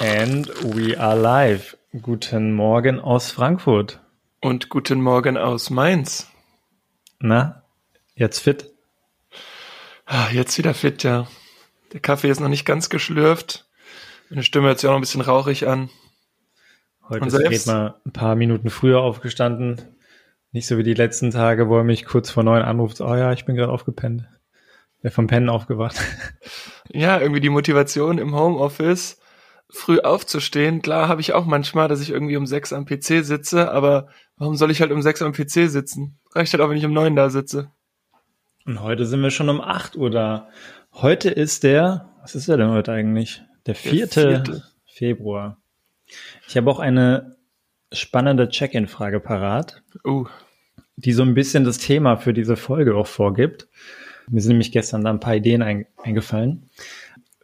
And we are live. Guten Morgen aus Frankfurt. Und guten Morgen aus Mainz. Na, jetzt fit? Jetzt wieder fit, ja. Der Kaffee ist noch nicht ganz geschlürft. Meine Stimme hört sich auch noch ein bisschen rauchig an. Heute ist mal ein paar Minuten früher aufgestanden. Nicht so wie die letzten Tage, wo er mich kurz vor 9 anruft. Oh ja, ich bin gerade aufgepennt. Vom Pennen aufgewacht. Ja, irgendwie die Motivation im Homeoffice, früh aufzustehen. Klar habe ich auch manchmal, dass ich irgendwie um 6 am PC sitze, aber warum soll ich halt um 6 am PC sitzen? Reicht halt auch, wenn ich um 9 da sitze. Und heute sind wir schon um 8 Uhr da. Heute ist was ist der denn heute eigentlich? Der 4. Februar. Ich habe auch eine spannende Check-in-Frage parat, die so ein bisschen das Thema für diese Folge auch vorgibt. Mir sind nämlich gestern da ein paar Ideen eingefallen.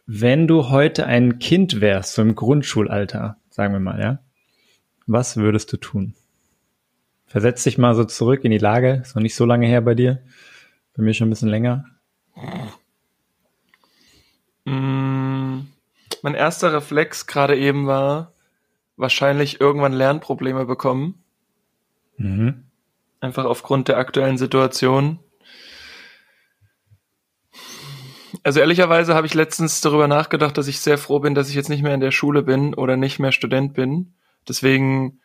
Wenn du heute ein Kind wärst, so im Grundschulalter, sagen wir mal, ja, was würdest du tun? Versetz dich mal so zurück in die Lage, ist noch nicht so lange her bei dir, bei mir schon ein bisschen länger. Mein erster Reflex gerade eben war, wahrscheinlich irgendwann Lernprobleme bekommen. Mhm. Einfach aufgrund der aktuellen Situation. Also ehrlicherweise habe ich letztens darüber nachgedacht, dass ich sehr froh bin, dass ich jetzt nicht mehr in der Schule bin oder nicht mehr Student bin. Deswegen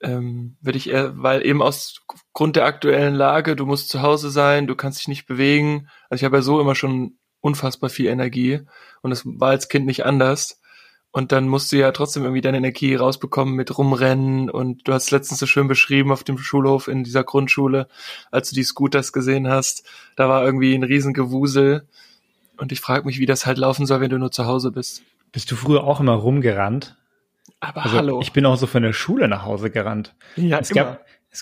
würde ich eher, weil eben aufgrund der aktuellen Lage, du musst zu Hause sein, du kannst dich nicht bewegen. Also ich habe ja so immer schon unfassbar viel Energie und das war als Kind nicht anders. Und dann musst du ja trotzdem irgendwie deine Energie rausbekommen mit rumrennen und du hast es letztens so schön beschrieben auf dem Schulhof in dieser Grundschule, als du die Scooters gesehen hast, da war irgendwie ein Riesengewusel. Und ich frage mich, wie das halt laufen soll, wenn du nur zu Hause bist. Bist du früher auch immer rumgerannt? Aber also, hallo. Ich bin auch so von der Schule nach Hause gerannt. Ja, es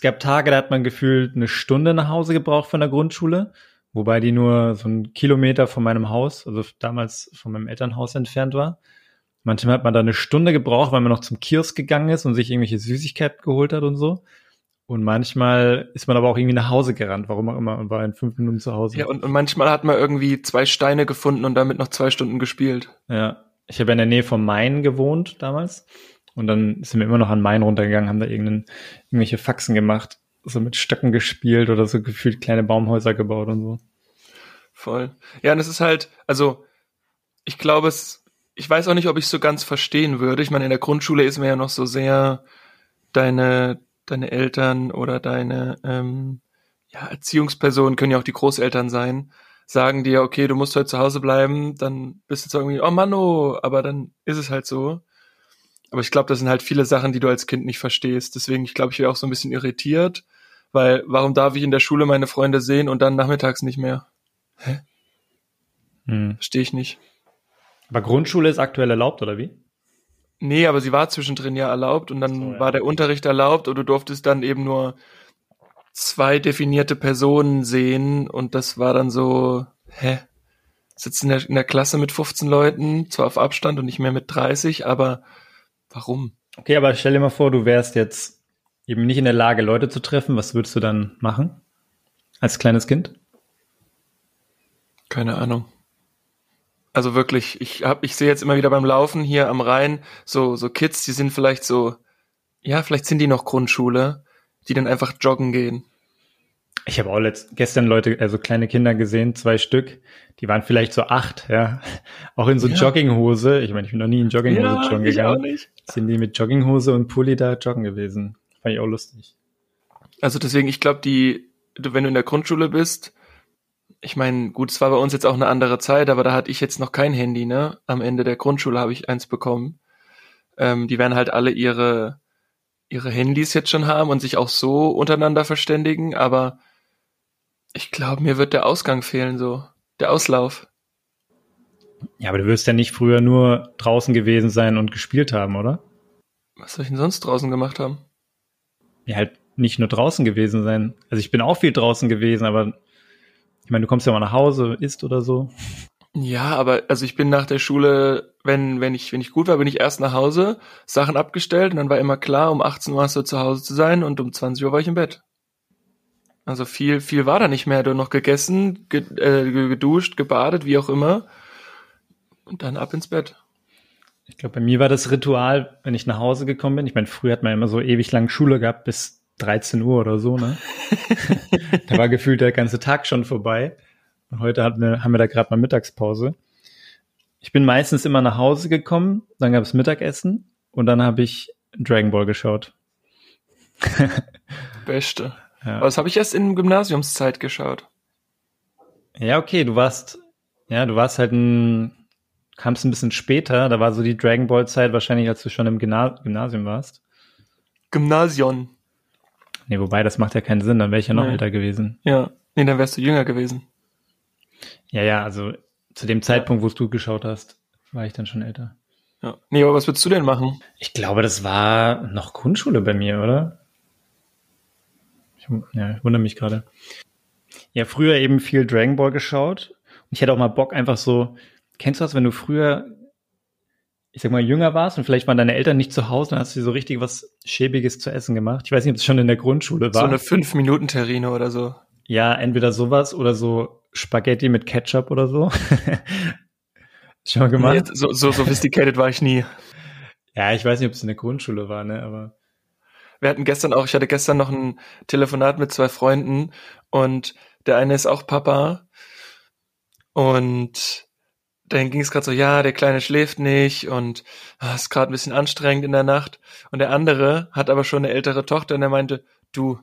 gab Tage, da hat man gefühlt eine Stunde nach Hause gebraucht von der Grundschule, wobei die nur so einen Kilometer von meinem Haus, also damals von meinem Elternhaus entfernt war. Manchmal hat man da eine Stunde gebraucht, weil man noch zum Kiosk gegangen ist und sich irgendwelche Süßigkeiten geholt hat und so. Und manchmal ist man aber auch irgendwie nach Hause gerannt, warum auch immer, und war in 5 Minuten zu Hause. Ja, und manchmal hat man irgendwie 2 Steine gefunden und damit noch 2 Stunden gespielt. Ja, ich habe in der Nähe vom Main gewohnt damals und dann sind wir immer noch an Main runtergegangen, haben da irgendwelche Faxen gemacht, so mit Stöcken gespielt oder so gefühlt kleine Baumhäuser gebaut und so. Voll. Ja, und es ist halt, also ich glaube, ich weiß auch nicht, ob ich es so ganz verstehen würde. Ich meine, in der Grundschule ist mir ja noch so sehr deine Eltern oder deine Erziehungspersonen, können ja auch die Großeltern sein, sagen dir, okay, du musst heute zu Hause bleiben, dann bist du zwar irgendwie, oh Mann, oh, aber dann ist es halt so. Aber ich glaube, das sind halt viele Sachen, die du als Kind nicht verstehst. Deswegen, ich glaube, ich wäre auch so ein bisschen irritiert, weil warum darf ich in der Schule meine Freunde sehen und dann nachmittags nicht mehr? Hä? Verstehe ich nicht. Aber Grundschule ist aktuell erlaubt, oder wie? Nee, aber sie war zwischendrin ja erlaubt und dann war der Unterricht erlaubt und du durftest dann eben nur 2 definierte Personen sehen und das war dann so, sitzt in der Klasse mit 15 Leuten, zwar auf Abstand und nicht mehr mit 30, aber warum? Okay, aber stell dir mal vor, du wärst jetzt eben nicht in der Lage, Leute zu treffen. Was würdest du dann machen als kleines Kind? Keine Ahnung. Also wirklich, ich sehe jetzt immer wieder beim Laufen hier am Rhein so Kids, die sind vielleicht so, ja, vielleicht sind die noch Grundschule, die dann einfach joggen gehen. Ich habe auch gestern Leute, also kleine Kinder gesehen, 2 Stück, die waren vielleicht so 8, ja, auch in so Jogginghose. Ich meine, ich bin noch nie in Jogginghose joggen gegangen. Nicht. Sind die mit Jogginghose und Pulli da joggen gewesen? Fand ich auch lustig. Also deswegen, ich glaube, wenn du in der Grundschule bist, ich meine, gut, es war bei uns jetzt auch eine andere Zeit, aber da hatte ich jetzt noch kein Handy, ne? Am Ende der Grundschule habe ich eins bekommen. Die werden halt alle ihre Handys jetzt schon haben und sich auch so untereinander verständigen, aber ich glaube, mir wird der Ausgang fehlen, so. Der Auslauf. Ja, aber du wirst ja nicht früher nur draußen gewesen sein und gespielt haben, oder? Was soll ich denn sonst draußen gemacht haben? Ja, halt nicht nur draußen gewesen sein. Also ich bin auch viel draußen gewesen, aber ich meine, du kommst ja mal nach Hause, isst oder so. Ja, aber also ich bin nach der Schule, wenn ich gut war, bin ich erst nach Hause, Sachen abgestellt und dann war immer klar, um 18 Uhr hast du zu Hause zu sein und um 20 Uhr war ich im Bett. Also viel war da nicht mehr. Du hast noch gegessen, geduscht, gebadet, wie auch immer und dann ab ins Bett. Ich glaube, bei mir war das Ritual, wenn ich nach Hause gekommen bin. Ich meine, früher hat man immer so ewig lang Schule gehabt, bis 13 Uhr oder so, ne? Da war gefühlt der ganze Tag schon vorbei. Und heute haben wir da gerade mal Mittagspause. Ich bin meistens immer nach Hause gekommen, dann gab es Mittagessen und dann habe ich Dragon Ball geschaut. Beste. Ja. Aber das habe ich erst in Gymnasiumszeit geschaut. Ja, okay, du warst halt kamst ein bisschen später, da war so die Dragon Ball Zeit wahrscheinlich, als du schon im Gymnasium warst. Gymnasion. Nee, wobei, das macht ja keinen Sinn, dann wäre ich ja noch älter gewesen. Ja, nee, dann wärst du jünger gewesen. Ja, also zu dem Zeitpunkt, wo du geschaut hast, war ich dann schon älter. Ja. Nee, aber was würdest du denn machen? Ich glaube, das war noch Grundschule bei mir, oder? Ich wundere mich gerade. Ja, früher eben viel Dragon Ball geschaut. Und ich hätte auch mal Bock, einfach so, kennst du das, wenn du früher, ich sag mal, jünger warst und vielleicht waren deine Eltern nicht zu Hause, dann hast du dir so richtig was Schäbiges zu essen gemacht. Ich weiß nicht, ob es schon in der Grundschule war. So eine 5-Minuten-Terrine oder so. Ja, entweder sowas oder so Spaghetti mit Ketchup oder so. Schon mal gemacht? Nee, so sophisticated war ich nie. Ja, ich weiß nicht, ob es in der Grundschule war, ne, aber. Ich hatte gestern noch ein Telefonat mit 2 Freunden und der eine ist auch Papa und dann ging es gerade so, ja, der Kleine schläft nicht und ist gerade ein bisschen anstrengend in der Nacht und der andere hat aber schon eine ältere Tochter und er meinte, du,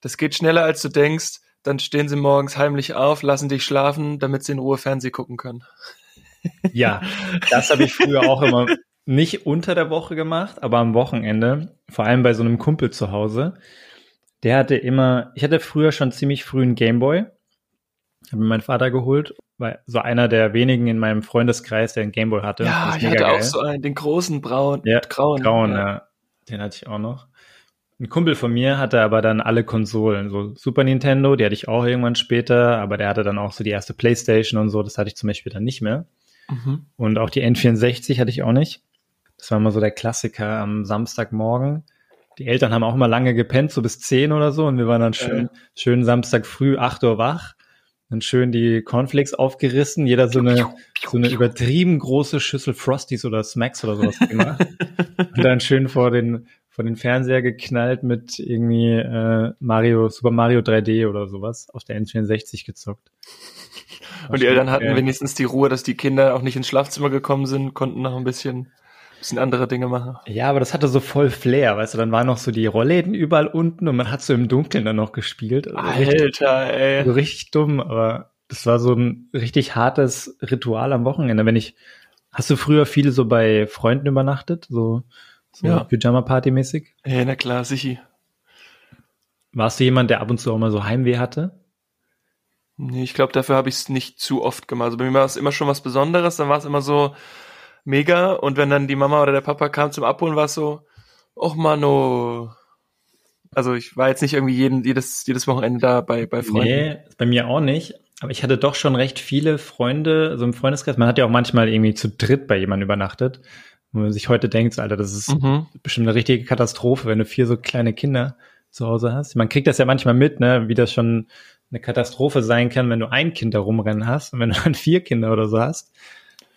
das geht schneller als du denkst, dann stehen sie morgens heimlich auf, lassen dich schlafen, damit sie in Ruhe Fernsehen gucken können. Ja, das habe ich früher auch immer nicht unter der Woche gemacht, aber am Wochenende, vor allem bei so einem Kumpel zu Hause. Ich hatte früher schon ziemlich früh einen Gameboy, habe mir meinen Vater geholt, war so einer der wenigen in meinem Freundeskreis, der einen Gameboy hatte. Ja, ich hatte auch so einen, den großen braunen, ja, grauen. Ja. Den hatte ich auch noch. Ein Kumpel von mir hatte aber dann alle Konsolen, so Super Nintendo, die hatte ich auch irgendwann später, aber der hatte dann auch so die erste PlayStation und so, das hatte ich zum Beispiel dann nicht mehr. Mhm. Und auch die N64 hatte ich auch nicht. Das war immer so der Klassiker am Samstagmorgen. Die Eltern haben auch immer lange gepennt, so bis 10 oder so. Und wir waren dann schön Samstag früh 8 Uhr wach. Dann schön die Cornflakes aufgerissen. Jeder so eine übertrieben große Schüssel Frosties oder Smacks oder sowas gemacht. Und dann schön vor den Fernseher geknallt mit irgendwie Super Mario 3D oder sowas auf der N64 gezockt. Und die Eltern hatten wenigstens die Ruhe, dass die Kinder auch nicht ins Schlafzimmer gekommen sind, konnten noch ein bisschen andere Dinge machen. Ja, aber das hatte so voll Flair, weißt du, dann waren noch so die Rollläden überall unten und man hat so im Dunkeln dann noch gespielt. Also Alter, ey. So richtig dumm, aber das war so ein richtig hartes Ritual am Wochenende. Hast du früher viele so bei Freunden übernachtet, so Pyjama-Party-mäßig? Ja, na klar, sicher. Warst du jemand, der ab und zu auch mal so Heimweh hatte? Nee, ich glaube, dafür habe ich es nicht zu oft gemacht. Also bei mir war es immer schon was Besonderes, dann war es immer so mega und wenn dann die Mama oder der Papa kam zum Abholen, war es so, och Mano. Also ich war jetzt nicht irgendwie jedes Wochenende da bei Freunden. Nee, bei mir auch nicht, aber ich hatte doch schon recht viele Freunde, so also im Freundeskreis. Man hat ja auch manchmal irgendwie zu dritt bei jemandem übernachtet. Und wenn man sich heute denkt, Alter, das ist bestimmt eine richtige Katastrophe, wenn du 4 so kleine Kinder zu Hause hast. Man kriegt das ja manchmal mit, ne, wie das schon eine Katastrophe sein kann, wenn du ein Kind da rumrennen hast und wenn du dann 4 Kinder oder so hast.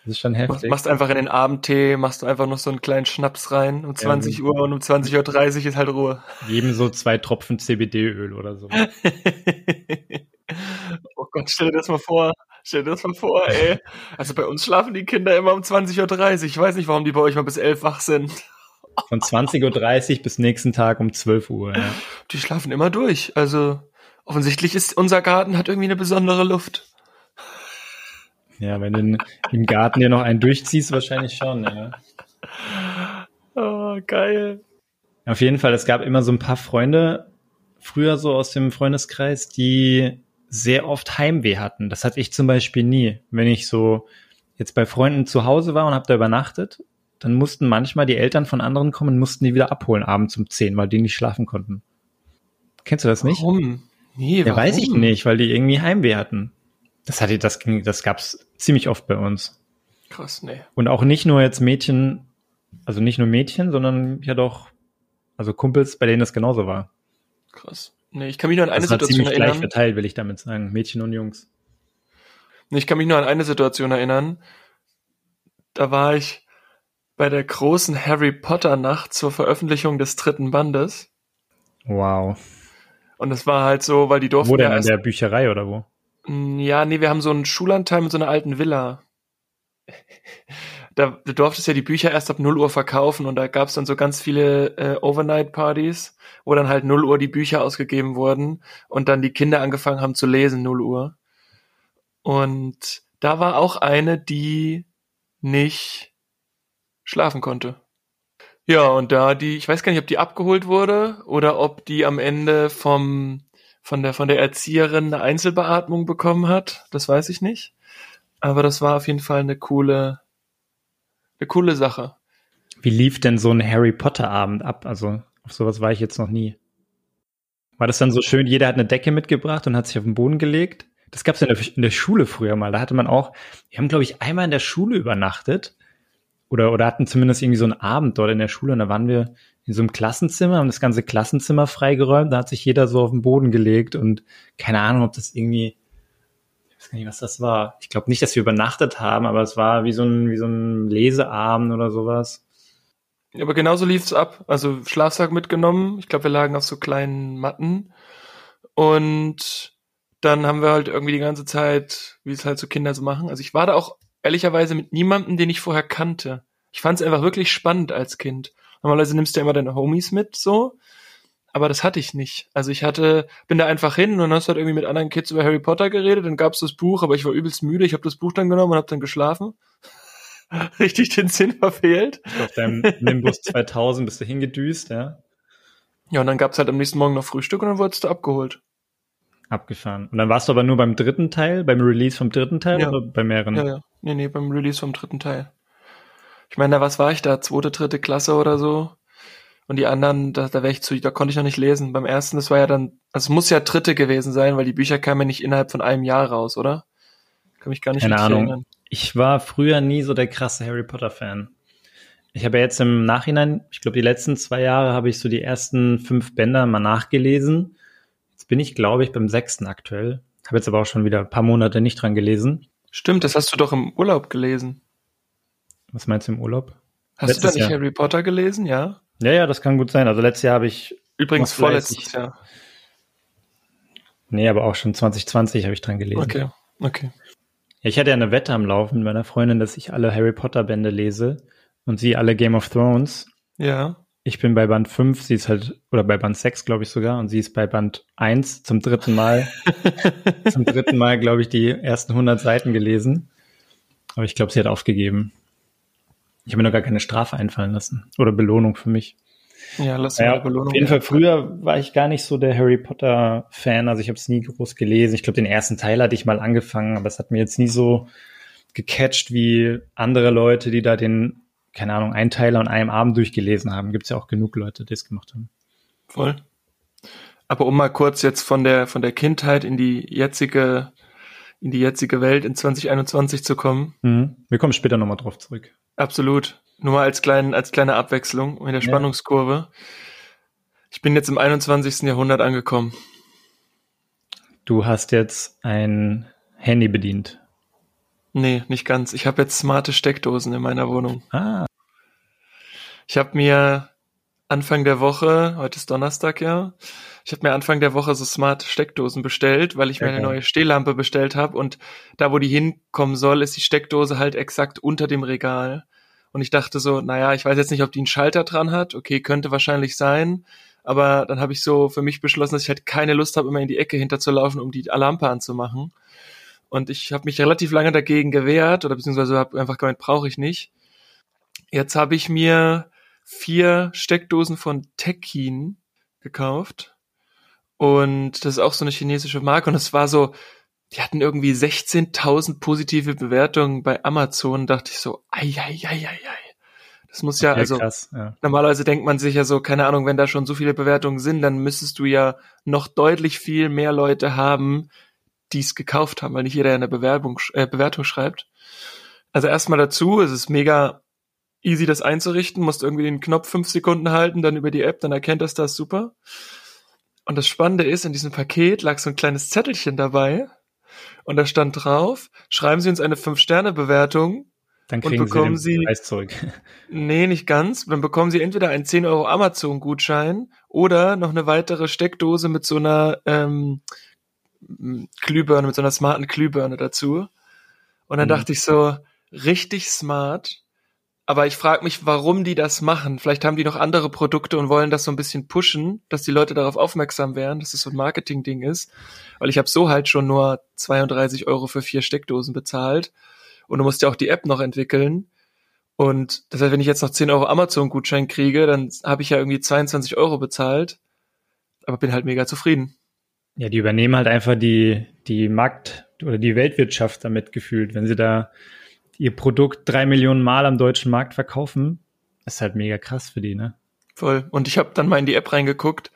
Das ist schon heftig. Machst einfach in den Abendtee, machst du einfach noch so einen kleinen Schnaps rein um 20 Uhr und um 20.30 Uhr ist halt Ruhe. Jedem so 2 Tropfen CBD-Öl oder so. Oh Gott, stell dir das mal vor, ey. Also bei uns schlafen die Kinder immer um 20.30 Uhr. Ich weiß nicht, warum die bei euch mal bis 11 wach sind. Von 20.30 Uhr bis nächsten Tag um 12 Uhr. Ja. Die schlafen immer durch, also offensichtlich ist unser Garten, hat irgendwie eine besondere Luft. Ja, wenn du im Garten dir noch einen durchziehst, wahrscheinlich schon, ja. Oh, geil. Auf jeden Fall, es gab immer so ein paar Freunde, früher so aus dem Freundeskreis, die sehr oft Heimweh hatten. Das hatte ich zum Beispiel nie. Wenn ich so jetzt bei Freunden zu Hause war und habe da übernachtet, dann mussten manchmal die Eltern von anderen kommen und mussten die wieder abholen abends um 10, weil die nicht schlafen konnten. Kennst du das nicht? Warum? Nee, ja, weiß ich nicht, weil die irgendwie Heimweh hatten. Das gab's ziemlich oft bei uns. Krass, nee. Und auch nicht nur jetzt Mädchen, also nicht nur Mädchen, sondern ja doch, also Kumpels, bei denen das genauso war. Krass. Nee, ich kann mich nur an eine Situation erinnern. Das war ziemlich gleich verteilt, will ich damit sagen. Mädchen und Jungs. Nee, ich kann mich nur an eine Situation erinnern. Da war ich bei der großen Harry-Potter-Nacht zur Veröffentlichung des 3. Bandes. Wow. Und es war halt so, weil die durften... Wo denn, in der Bücherei oder wo? Ja, nee, wir haben so einen Schulanteil mit so einer alten Villa. Da du durftest ja die Bücher erst ab 0 Uhr verkaufen und da gab es dann so ganz viele Overnight-Partys, wo dann halt 0 Uhr die Bücher ausgegeben wurden und dann die Kinder angefangen haben zu lesen, 0 Uhr. Und da war auch eine, die nicht schlafen konnte. Ja, und da ich weiß gar nicht, ob die abgeholt wurde oder ob die am Ende von der Erzieherin eine Einzelbeatmung bekommen hat, das weiß ich nicht. Aber das war auf jeden Fall eine coole Sache. Wie lief denn so ein Harry Potter Abend ab? Also auf sowas war ich jetzt noch nie. War das dann so schön, jeder hat eine Decke mitgebracht und hat sich auf den Boden gelegt? Das gab es ja in der Schule früher mal. Da hatte man auch, wir haben glaube ich einmal in der Schule übernachtet oder hatten zumindest irgendwie so einen Abend dort in der Schule und da waren wir in so einem Klassenzimmer, haben das ganze Klassenzimmer freigeräumt, da hat sich jeder so auf den Boden gelegt und keine Ahnung, ob das irgendwie... Ich weiß gar nicht, was das war. Ich glaube nicht, dass wir übernachtet haben, aber es war wie so ein Leseabend oder sowas. Aber genauso lief es ab. Also Schlafsack mitgenommen. Ich glaube, wir lagen auf so kleinen Matten. Und dann haben wir halt irgendwie die ganze Zeit, wie es halt so Kinder so machen. Also ich war da auch ehrlicherweise mit niemandem, den ich vorher kannte. Ich fand es einfach wirklich spannend als Kind. Normalerweise nimmst du ja immer deine Homies mit, so. Aber das hatte ich nicht. Also bin da einfach hin und hast halt irgendwie mit anderen Kids über Harry Potter geredet, dann gab's das Buch, aber ich war übelst müde, ich habe das Buch dann genommen und habe dann geschlafen. Richtig den Sinn verfehlt. Auf deinem Nimbus 2000 bist du hingedüst, ja. Ja, und dann gab's halt am nächsten Morgen noch Frühstück und dann wurdest du abgeholt. Abgefahren. Und dann warst du aber nur beim dritten Teil, beim Release vom dritten Teil ja. Oder bei mehreren? Ja. Nee, beim Release vom dritten Teil. Ich meine, was war ich da? 2., 3. Klasse oder so? Und die anderen, da konnte ich noch nicht lesen. Beim ersten, das war ja dann, also es muss ja 3. gewesen sein, weil die Bücher kamen ja nicht innerhalb von einem Jahr raus, oder? Kann mich gar nicht erinnern. Keine Ahnung. Ich war früher nie so der krasse Harry Potter-Fan. Ich habe ja jetzt im Nachhinein, ich glaube die letzten 2 Jahre habe ich so die ersten 5 Bänder mal nachgelesen. Jetzt bin ich, glaube ich, beim 6. aktuell. Habe jetzt aber auch schon wieder ein paar Monate nicht dran gelesen. Stimmt, das hast du doch im Urlaub gelesen. Was meinst du im Urlaub? Hast Letztes du da nicht Jahr. Harry Potter gelesen, ja? Ja, das kann gut sein. Also letztes Jahr habe ich... Übrigens vorletztes Jahr. Nee, aber auch schon 2020 habe ich dran gelesen. Okay. Ja, ich hatte ja eine Wette am Laufen mit meiner Freundin, dass ich alle Harry Potter Bände lese und sie alle Game of Thrones. Ja. Ich bin bei Band 5, sie ist halt, oder bei Band 6, glaube ich sogar, und sie ist bei Band 1 zum dritten Mal. Zum dritten Mal, glaube ich, die ersten 100 Seiten gelesen. Aber ich glaube, sie hat aufgegeben. Ich habe mir noch gar keine Strafe einfallen lassen. Oder Belohnung für mich. Ja, lass mir eine Belohnung. Auf jeden Fall, früher war ich gar nicht so der Harry Potter-Fan. Also ich habe es nie groß gelesen. Ich glaube, den ersten Teil hatte ich mal angefangen. Aber es hat mir jetzt nie so gecatcht wie andere Leute, die da den, keine Ahnung, einen Teil an einem Abend durchgelesen haben. Gibt es ja auch genug Leute, die es gemacht haben. Voll. Aber um mal kurz jetzt von der Kindheit in die jetzige Welt in 2021 zu kommen. Mhm. Wir kommen später nochmal drauf zurück. Absolut. Nur mal als kleine Abwechslung in der Spannungskurve. Ich bin jetzt im 21. Jahrhundert angekommen. Du hast jetzt ein Handy bedient. Nee, nicht ganz. Ich habe jetzt smarte Steckdosen in meiner Wohnung. Ah. Ich habe mir Anfang der Woche, heute ist Donnerstag, ja, so smarte Steckdosen bestellt, weil ich mir eine neue Stehlampe bestellt habe und da, wo die hinkommen soll, ist die Steckdose halt exakt unter dem Regal. Und ich dachte so, naja, ich weiß jetzt nicht, ob die einen Schalter dran hat. Okay, könnte wahrscheinlich sein. Aber dann habe ich so für mich beschlossen, dass ich halt keine Lust habe, immer in die Ecke hinterzulaufen, um die Lampe anzumachen. Und ich habe mich relativ lange dagegen gewehrt oder beziehungsweise habe einfach gemeint, brauche ich nicht. Jetzt habe ich mir 4 Steckdosen von Tekin gekauft. Und das ist auch so eine chinesische Marke und es war so, die hatten irgendwie 16.000 positive Bewertungen bei Amazon, dachte ich so, das muss ja, okay, also krass, ja. Normalerweise denkt man sich ja so, keine Ahnung, wenn da schon so viele Bewertungen sind, dann müsstest du ja noch deutlich viel mehr Leute haben, die es gekauft haben, weil nicht jeder eine Bewertung schreibt. Also erstmal dazu, es ist mega easy das einzurichten, musst irgendwie den Knopf 5 Sekunden halten, dann über die App, dann erkennt das super. Und das Spannende ist, in diesem Paket lag so ein kleines Zettelchen dabei und da stand drauf, schreiben Sie uns eine 5-Sterne-Bewertung Dann kriegen Sie den Preis zurück. Nee, nicht ganz. Dann bekommen Sie entweder einen 10€ Amazon-Gutschein oder noch eine weitere Steckdose mit so einer Glühbirne, mit so einer smarten Glühbirne dazu. Und dann dachte ich so, richtig smart. Aber ich frage mich, warum die das machen. Vielleicht haben die noch andere Produkte und wollen das so ein bisschen pushen, dass die Leute darauf aufmerksam werden, dass es so ein Marketing-Ding ist. Weil ich habe so halt schon nur 32€ für 4 Steckdosen bezahlt. Und du musst ja auch die App noch entwickeln. Und das heißt, wenn ich jetzt noch 10€ Amazon-Gutschein kriege, dann habe ich ja irgendwie 22€ bezahlt. Aber bin halt mega zufrieden. Ja, die übernehmen halt einfach die Markt- oder die Weltwirtschaft damit gefühlt. Wenn sie da ihr Produkt 3 Millionen Mal am deutschen Markt verkaufen, ist halt mega krass für die, ne? Voll. Und ich habe dann mal in die App reingeguckt.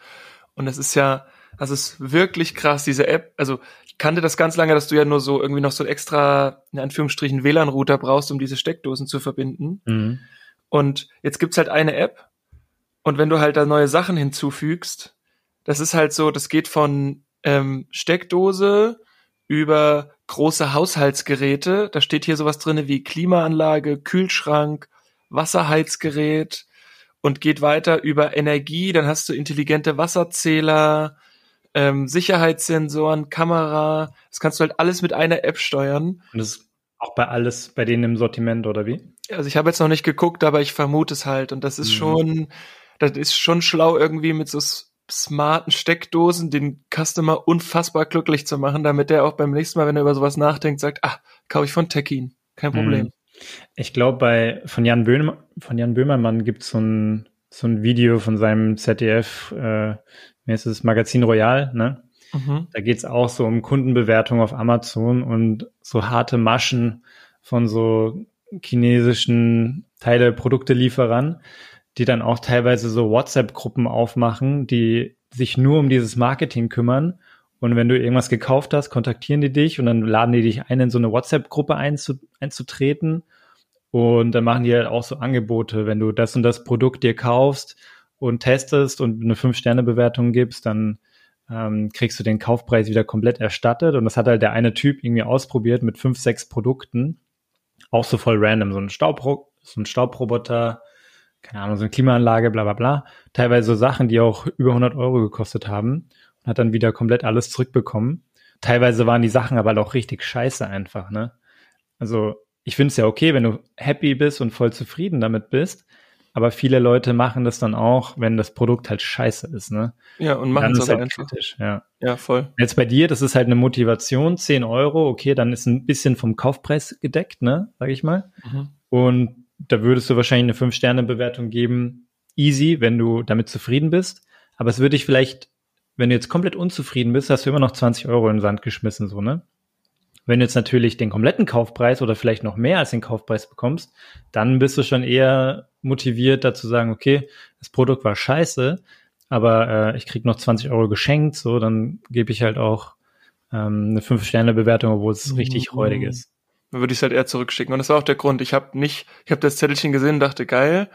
Und das ist ja, das ist wirklich krass, diese App. Also ich kannte das ganz lange, dass du ja nur so irgendwie noch so ein extra, in Anführungsstrichen, WLAN-Router brauchst, um diese Steckdosen zu verbinden. Mhm. Und jetzt gibt's halt eine App. Und wenn du halt da neue Sachen hinzufügst, das ist halt so, das geht von Steckdose über große Haushaltsgeräte. Da steht hier sowas drin wie Klimaanlage, Kühlschrank, Wasserheizgerät und geht weiter über Energie. Dann hast du intelligente Wasserzähler, Sicherheitssensoren, Kamera. Das kannst du halt alles mit einer App steuern. Und das ist auch bei denen im Sortiment, oder wie? Also ich habe jetzt noch nicht geguckt, aber ich vermute es halt. Und das ist schon schlau, irgendwie mit so smarten Steckdosen den Customer unfassbar glücklich zu machen, damit der auch beim nächsten Mal, wenn er über sowas nachdenkt, sagt, kaufe ich von Techin, kein Problem. Ich glaube, von Jan Böhmermann gibt es so ein Video von seinem ZDF, wie heißt das, Magazin Royal, ne? Mhm. Da geht es auch so um Kundenbewertung auf Amazon und so harte Maschen von so chinesischen Produktelieferern, die dann auch teilweise so WhatsApp-Gruppen aufmachen, die sich nur um dieses Marketing kümmern. Und wenn du irgendwas gekauft hast, kontaktieren die dich und dann laden die dich ein, in so eine WhatsApp-Gruppe einzutreten. Und dann machen die halt auch so Angebote. Wenn du das und das Produkt dir kaufst und testest und eine 5-Sterne-Bewertung gibst, dann kriegst du den Kaufpreis wieder komplett erstattet. Und das hat halt der eine Typ irgendwie ausprobiert mit 5, 6 Produkten. Auch so voll random. So ein Staubroboter, keine Ahnung, so eine Klimaanlage, bla bla bla, teilweise so Sachen, die auch über 100€ gekostet haben und hat dann wieder komplett alles zurückbekommen. Teilweise waren die Sachen aber auch richtig scheiße einfach, ne? Also ich finde es ja okay, wenn du happy bist und voll zufrieden damit bist, aber viele Leute machen das dann auch, wenn das Produkt halt scheiße ist, ne? Ja, und machen es halt einfach. Kritisch, ja, voll. Jetzt bei dir, das ist halt eine Motivation, 10€, okay, dann ist ein bisschen vom Kaufpreis gedeckt, ne, sag ich mal. Mhm. Und da würdest du wahrscheinlich eine 5-Sterne-Bewertung geben. Easy, wenn du damit zufrieden bist. Aber es würde dich vielleicht, wenn du jetzt komplett unzufrieden bist, hast du immer noch 20€ in den Sand geschmissen, so, ne? Wenn du jetzt natürlich den kompletten Kaufpreis oder vielleicht noch mehr als den Kaufpreis bekommst, dann bist du schon eher motiviert, dazu sagen, okay, das Produkt war scheiße, aber ich krieg noch 20€ geschenkt, so, dann gebe ich halt auch eine 5-Sterne-Bewertung, obwohl es richtig räudig ist. Dann würde ich es halt eher zurückschicken. Und das war auch der Grund. Ich habe das Zettelchen gesehen und dachte, geil.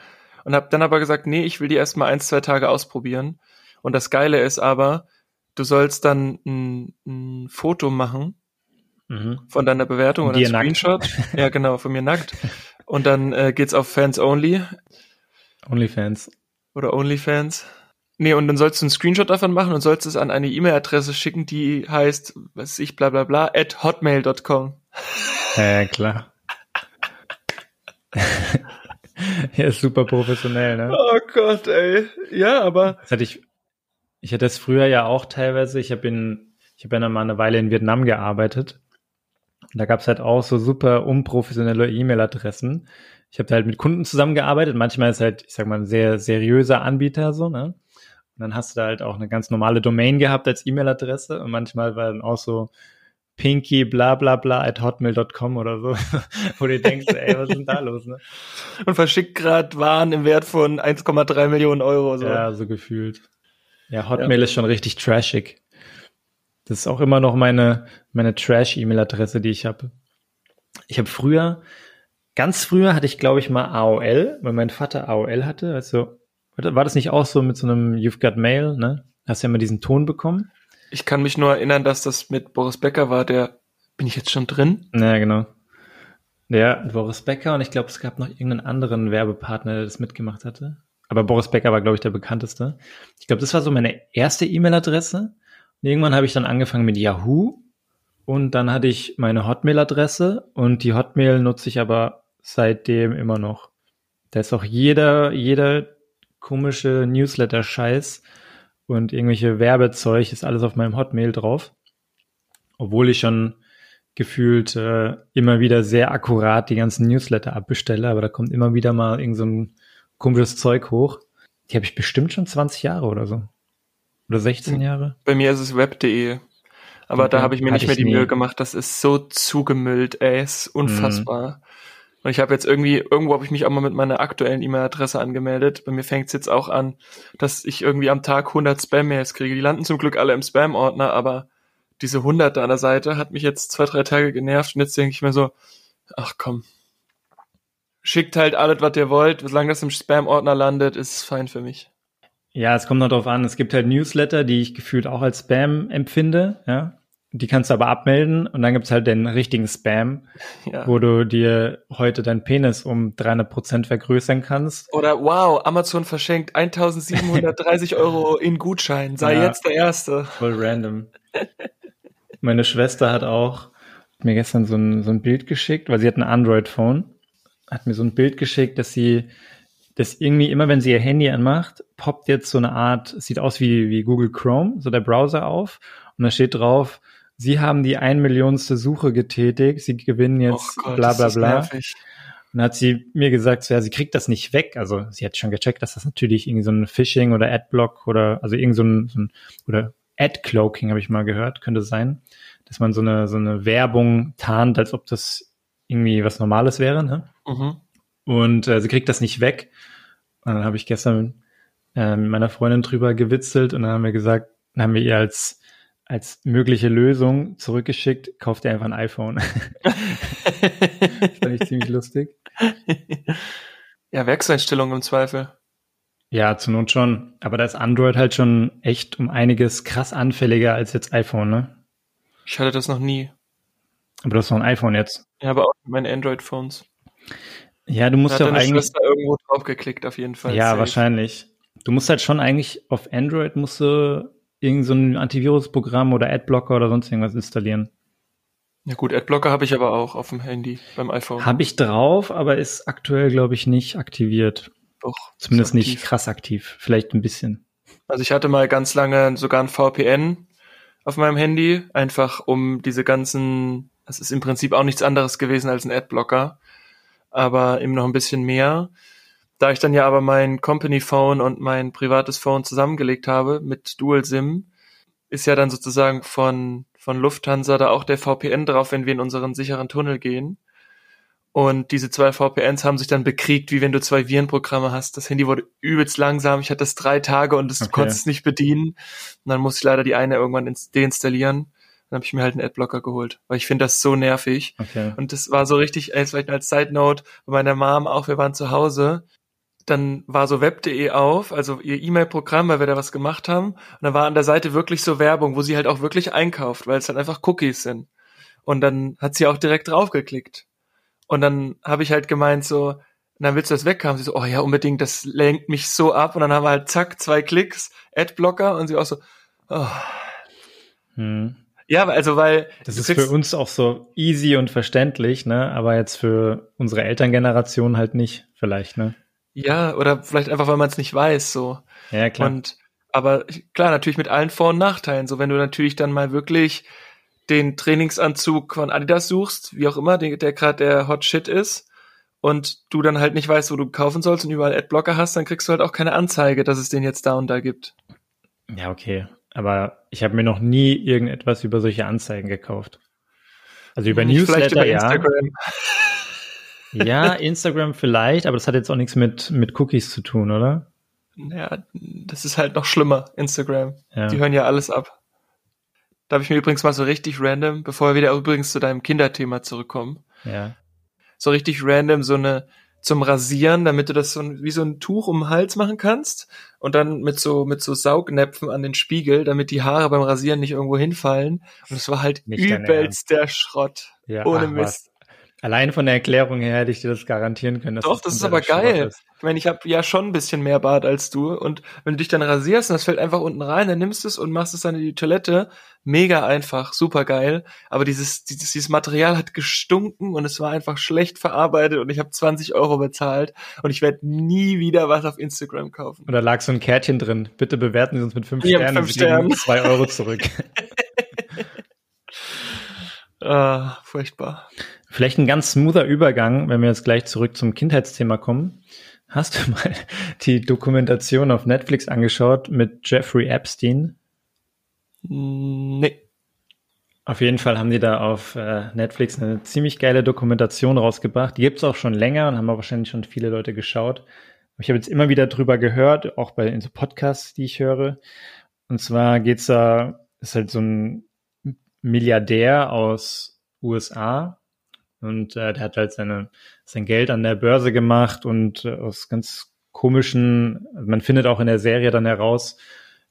Und habe dann aber gesagt, nee, ich will die erstmal 1-2 Tage ausprobieren. Und das Geile ist aber, du sollst dann ein Foto machen von deiner Bewertung oder ein Screenshot. Nackt. Ja, genau, von mir nackt. Und dann geht's auf Fans Only. OnlyFans. Oder OnlyFans. Nee, und dann sollst du einen Screenshot davon machen und sollst es an eine E-Mail-Adresse schicken, die heißt, was weiß ich, bla bla bla, @hotmail.com. Ja, klar. Ja, super professionell, ne? Oh Gott, ey. Ja, aber... Ich hatte das früher ja auch teilweise. Ich habe ja mal eine Weile in Vietnam gearbeitet. Und da gab es halt auch so super unprofessionelle E-Mail-Adressen. Ich habe da halt mit Kunden zusammengearbeitet. Manchmal ist halt, ich sag mal, ein sehr seriöser Anbieter, so, ne? Und dann hast du da halt auch eine ganz normale Domain gehabt als E-Mail-Adresse. Und manchmal war dann auch so... Pinky, bla bla bla @hotmail.com oder so, wo du denkst, ey, was ist denn da los, ne? Und verschickt gerade Waren im Wert von 1,3 Millionen Euro. So. Ja, so gefühlt. Ja, Hotmail ist schon richtig trashig. Das ist auch immer noch meine Trash-E-Mail-Adresse, die ich habe. Ich habe ganz früher hatte ich, glaube ich, mal AOL, weil mein Vater AOL hatte. Also, war das nicht auch so mit so einem You've Got Mail, ne? Hast ja immer diesen Ton bekommen. Ich kann mich nur erinnern, dass das mit Boris Becker war, bin ich jetzt schon drin? Ja, genau. Ja, Boris Becker und ich glaube, es gab noch irgendeinen anderen Werbepartner, der das mitgemacht hatte. Aber Boris Becker war, glaube ich, der bekannteste. Ich glaube, das war so meine erste E-Mail-Adresse. Und irgendwann habe ich dann angefangen mit Yahoo und dann hatte ich meine Hotmail-Adresse und die Hotmail nutze ich aber seitdem immer noch. Da ist auch jeder komische Newsletter-Scheiß und irgendwelche Werbezeug ist alles auf meinem Hotmail drauf. Obwohl ich schon gefühlt immer wieder sehr akkurat die ganzen Newsletter abbestelle, aber da kommt immer wieder mal irgend so ein komisches Zeug hoch. Die habe ich bestimmt schon 20 Jahre oder so. Oder 16 Jahre. Bei mir ist es web.de. Aber da habe ich mir nicht mehr die Mühe gemacht. Das ist so zugemüllt, ey. Ist unfassbar. Und ich habe jetzt irgendwo habe ich mich auch mal mit meiner aktuellen E-Mail-Adresse angemeldet. Bei mir fängt es jetzt auch an, dass ich irgendwie am Tag 100 Spam-Mails kriege. Die landen zum Glück alle im Spam-Ordner, aber diese 100 an der Seite hat mich jetzt 2-3 Tage genervt und jetzt denke ich mir so, ach komm, schickt halt alles, was ihr wollt, solange das im Spam-Ordner landet, ist es fein für mich. Ja, es kommt noch drauf an, es gibt halt Newsletter, die ich gefühlt auch als Spam empfinde, ja, die kannst du aber abmelden und dann gibt es halt den richtigen Spam, ja, wo du dir heute deinen Penis um 300% vergrößern kannst. Oder wow, Amazon verschenkt 1730 Euro in Gutschein, sei jetzt der Erste. Voll random. Meine Schwester hat auch mir gestern so ein Bild geschickt, weil sie hat ein Android-Phone, hat mir so ein Bild geschickt, dass sie das irgendwie immer, wenn sie ihr Handy anmacht, poppt jetzt so eine Art, sieht aus wie Google Chrome, so der Browser auf und da steht drauf, sie haben die 1 Millionste Suche getätigt, sie gewinnen jetzt bla bla bla. Und dann hat sie mir gesagt, so, ja, sie kriegt das nicht weg. Also sie hat schon gecheckt, dass das natürlich irgendwie so ein Phishing oder Adblock oder also irgend so ein oder Ad-Cloaking habe ich mal gehört, könnte sein, dass man so eine Werbung tarnt, als ob das irgendwie was Normales wäre, ne? Mhm. Und sie kriegt das nicht weg. Und dann habe ich gestern mit meiner Freundin drüber gewitzelt und dann haben wir gesagt, dann haben wir ihr als mögliche Lösung zurückgeschickt, kauft ihr einfach ein iPhone. Das fand ich ziemlich lustig. Ja, Werkseinstellung im Zweifel. Ja, zur Not schon. Aber da ist Android halt schon echt um einiges krass anfälliger als jetzt iPhone, ne? Ich hatte das noch nie. Aber du hast noch ein iPhone jetzt. Ja, aber auch meine Android-Phones. Ja, du musst ja auch eigentlich... Da hat deine Schwester irgendwo drauf geklickt, auf jeden Fall. Ja, safe. Wahrscheinlich. Du musst halt schon eigentlich auf Android musst du irgend so ein Antivirusprogramm oder Adblocker oder sonst irgendwas installieren. Ja gut, Adblocker habe ich aber auch auf dem Handy, beim iPhone. Habe ich drauf, aber ist aktuell, glaube ich, nicht aktiviert. Zumindest nicht krass aktiv, vielleicht ein bisschen. Also ich hatte mal ganz lange sogar ein VPN auf meinem Handy, einfach um diese ganzen, das ist im Prinzip auch nichts anderes gewesen als ein Adblocker, aber eben noch ein bisschen mehr. Da ich dann ja aber mein Company-Phone und mein privates Phone zusammengelegt habe mit Dual-SIM, ist ja dann sozusagen von Lufthansa da auch der VPN drauf, wenn wir in unseren sicheren Tunnel gehen. Und diese 2 VPNs haben sich dann bekriegt, wie wenn du 2 Virenprogramme hast. Das Handy wurde übelst langsam. Ich hatte das 3 Tage und das konnte es nicht bedienen. Und dann musste ich leider die eine irgendwann deinstallieren. Dann habe ich mir halt einen Adblocker geholt, weil ich finde das so nervig. Okay. Und das war so richtig, jetzt vielleicht als Side-Note, bei meiner Mom auch, wir waren zu Hause. Dann war so web.de auf, also ihr E-Mail-Programm, weil wir da was gemacht haben. Und dann war an der Seite wirklich so Werbung, wo sie halt auch wirklich einkauft, weil es halt einfach Cookies sind. Und dann hat sie auch direkt draufgeklickt. Und dann habe ich halt gemeint so, dann willst du das weghaben? Sie so, oh ja, unbedingt, das lenkt mich so ab. Und dann haben wir halt zack, 2 Klicks, Adblocker und sie auch so, oh. Ja, also weil... Das ist für uns auch so easy und verständlich, ne? Aber jetzt für unsere Elterngeneration halt nicht, vielleicht, ne? Ja, oder vielleicht einfach, weil man es nicht weiß, so. Ja, klar. Aber klar, natürlich mit allen Vor- und Nachteilen. So, wenn du natürlich dann mal wirklich... den Trainingsanzug von Adidas suchst, wie auch immer, der gerade der Hot Shit ist und du dann halt nicht weißt, wo du kaufen sollst und überall Adblocker hast, dann kriegst du halt auch keine Anzeige, dass es den jetzt da und da gibt. Ja, okay. Aber ich habe mir noch nie irgendetwas über solche Anzeigen gekauft. Also über Newsletter, vielleicht über Instagram. Ja, Instagram vielleicht, aber das hat jetzt auch nichts mit Cookies zu tun, oder? Ja, das ist halt noch schlimmer, Instagram. Ja. Die hören ja alles ab. Da habe ich mir übrigens mal so richtig random, bevor wir wieder übrigens zu deinem Kinderthema zurückkommen, ja, so richtig random so eine zum Rasieren, damit du das wie so ein Tuch um den Hals machen kannst und dann mit so Saugnäpfen an den Spiegel, damit die Haare beim Rasieren nicht irgendwo hinfallen. Und es war halt übelst der Schrott. Ja, ohne Mist. Was. Allein von der Erklärung her hätte ich dir das garantieren können. Doch, das ist aber geil. Ich meine, ich habe ja schon ein bisschen mehr Bart als du. Und wenn du dich dann rasierst und das fällt einfach unten rein, dann nimmst du es und machst es dann in die Toilette. Mega einfach, super geil. Aber dieses Material hat gestunken und es war einfach schlecht verarbeitet und ich habe 20 Euro bezahlt und ich werde nie wieder was auf Instagram kaufen. Und da lag so ein Kärtchen drin. Bitte bewerten Sie uns mit 5 Sternen. 5 Sterne. 2 Euro zurück. Furchtbar. Vielleicht ein ganz smoother Übergang, wenn wir jetzt gleich zurück zum Kindheitsthema kommen. Hast du mal die Dokumentation auf Netflix angeschaut mit Jeffrey Epstein? Nee. Auf jeden Fall haben die da auf Netflix eine ziemlich geile Dokumentation rausgebracht. Die gibt es auch schon länger und haben auch wahrscheinlich schon viele Leute geschaut. Ich habe jetzt immer wieder drüber gehört, auch bei so Podcasts, die ich höre. Und zwar geht's da, ist halt so ein Milliardär aus USA und der hat halt sein Geld an der Börse gemacht und aus ganz komischen, man findet auch in der Serie dann heraus,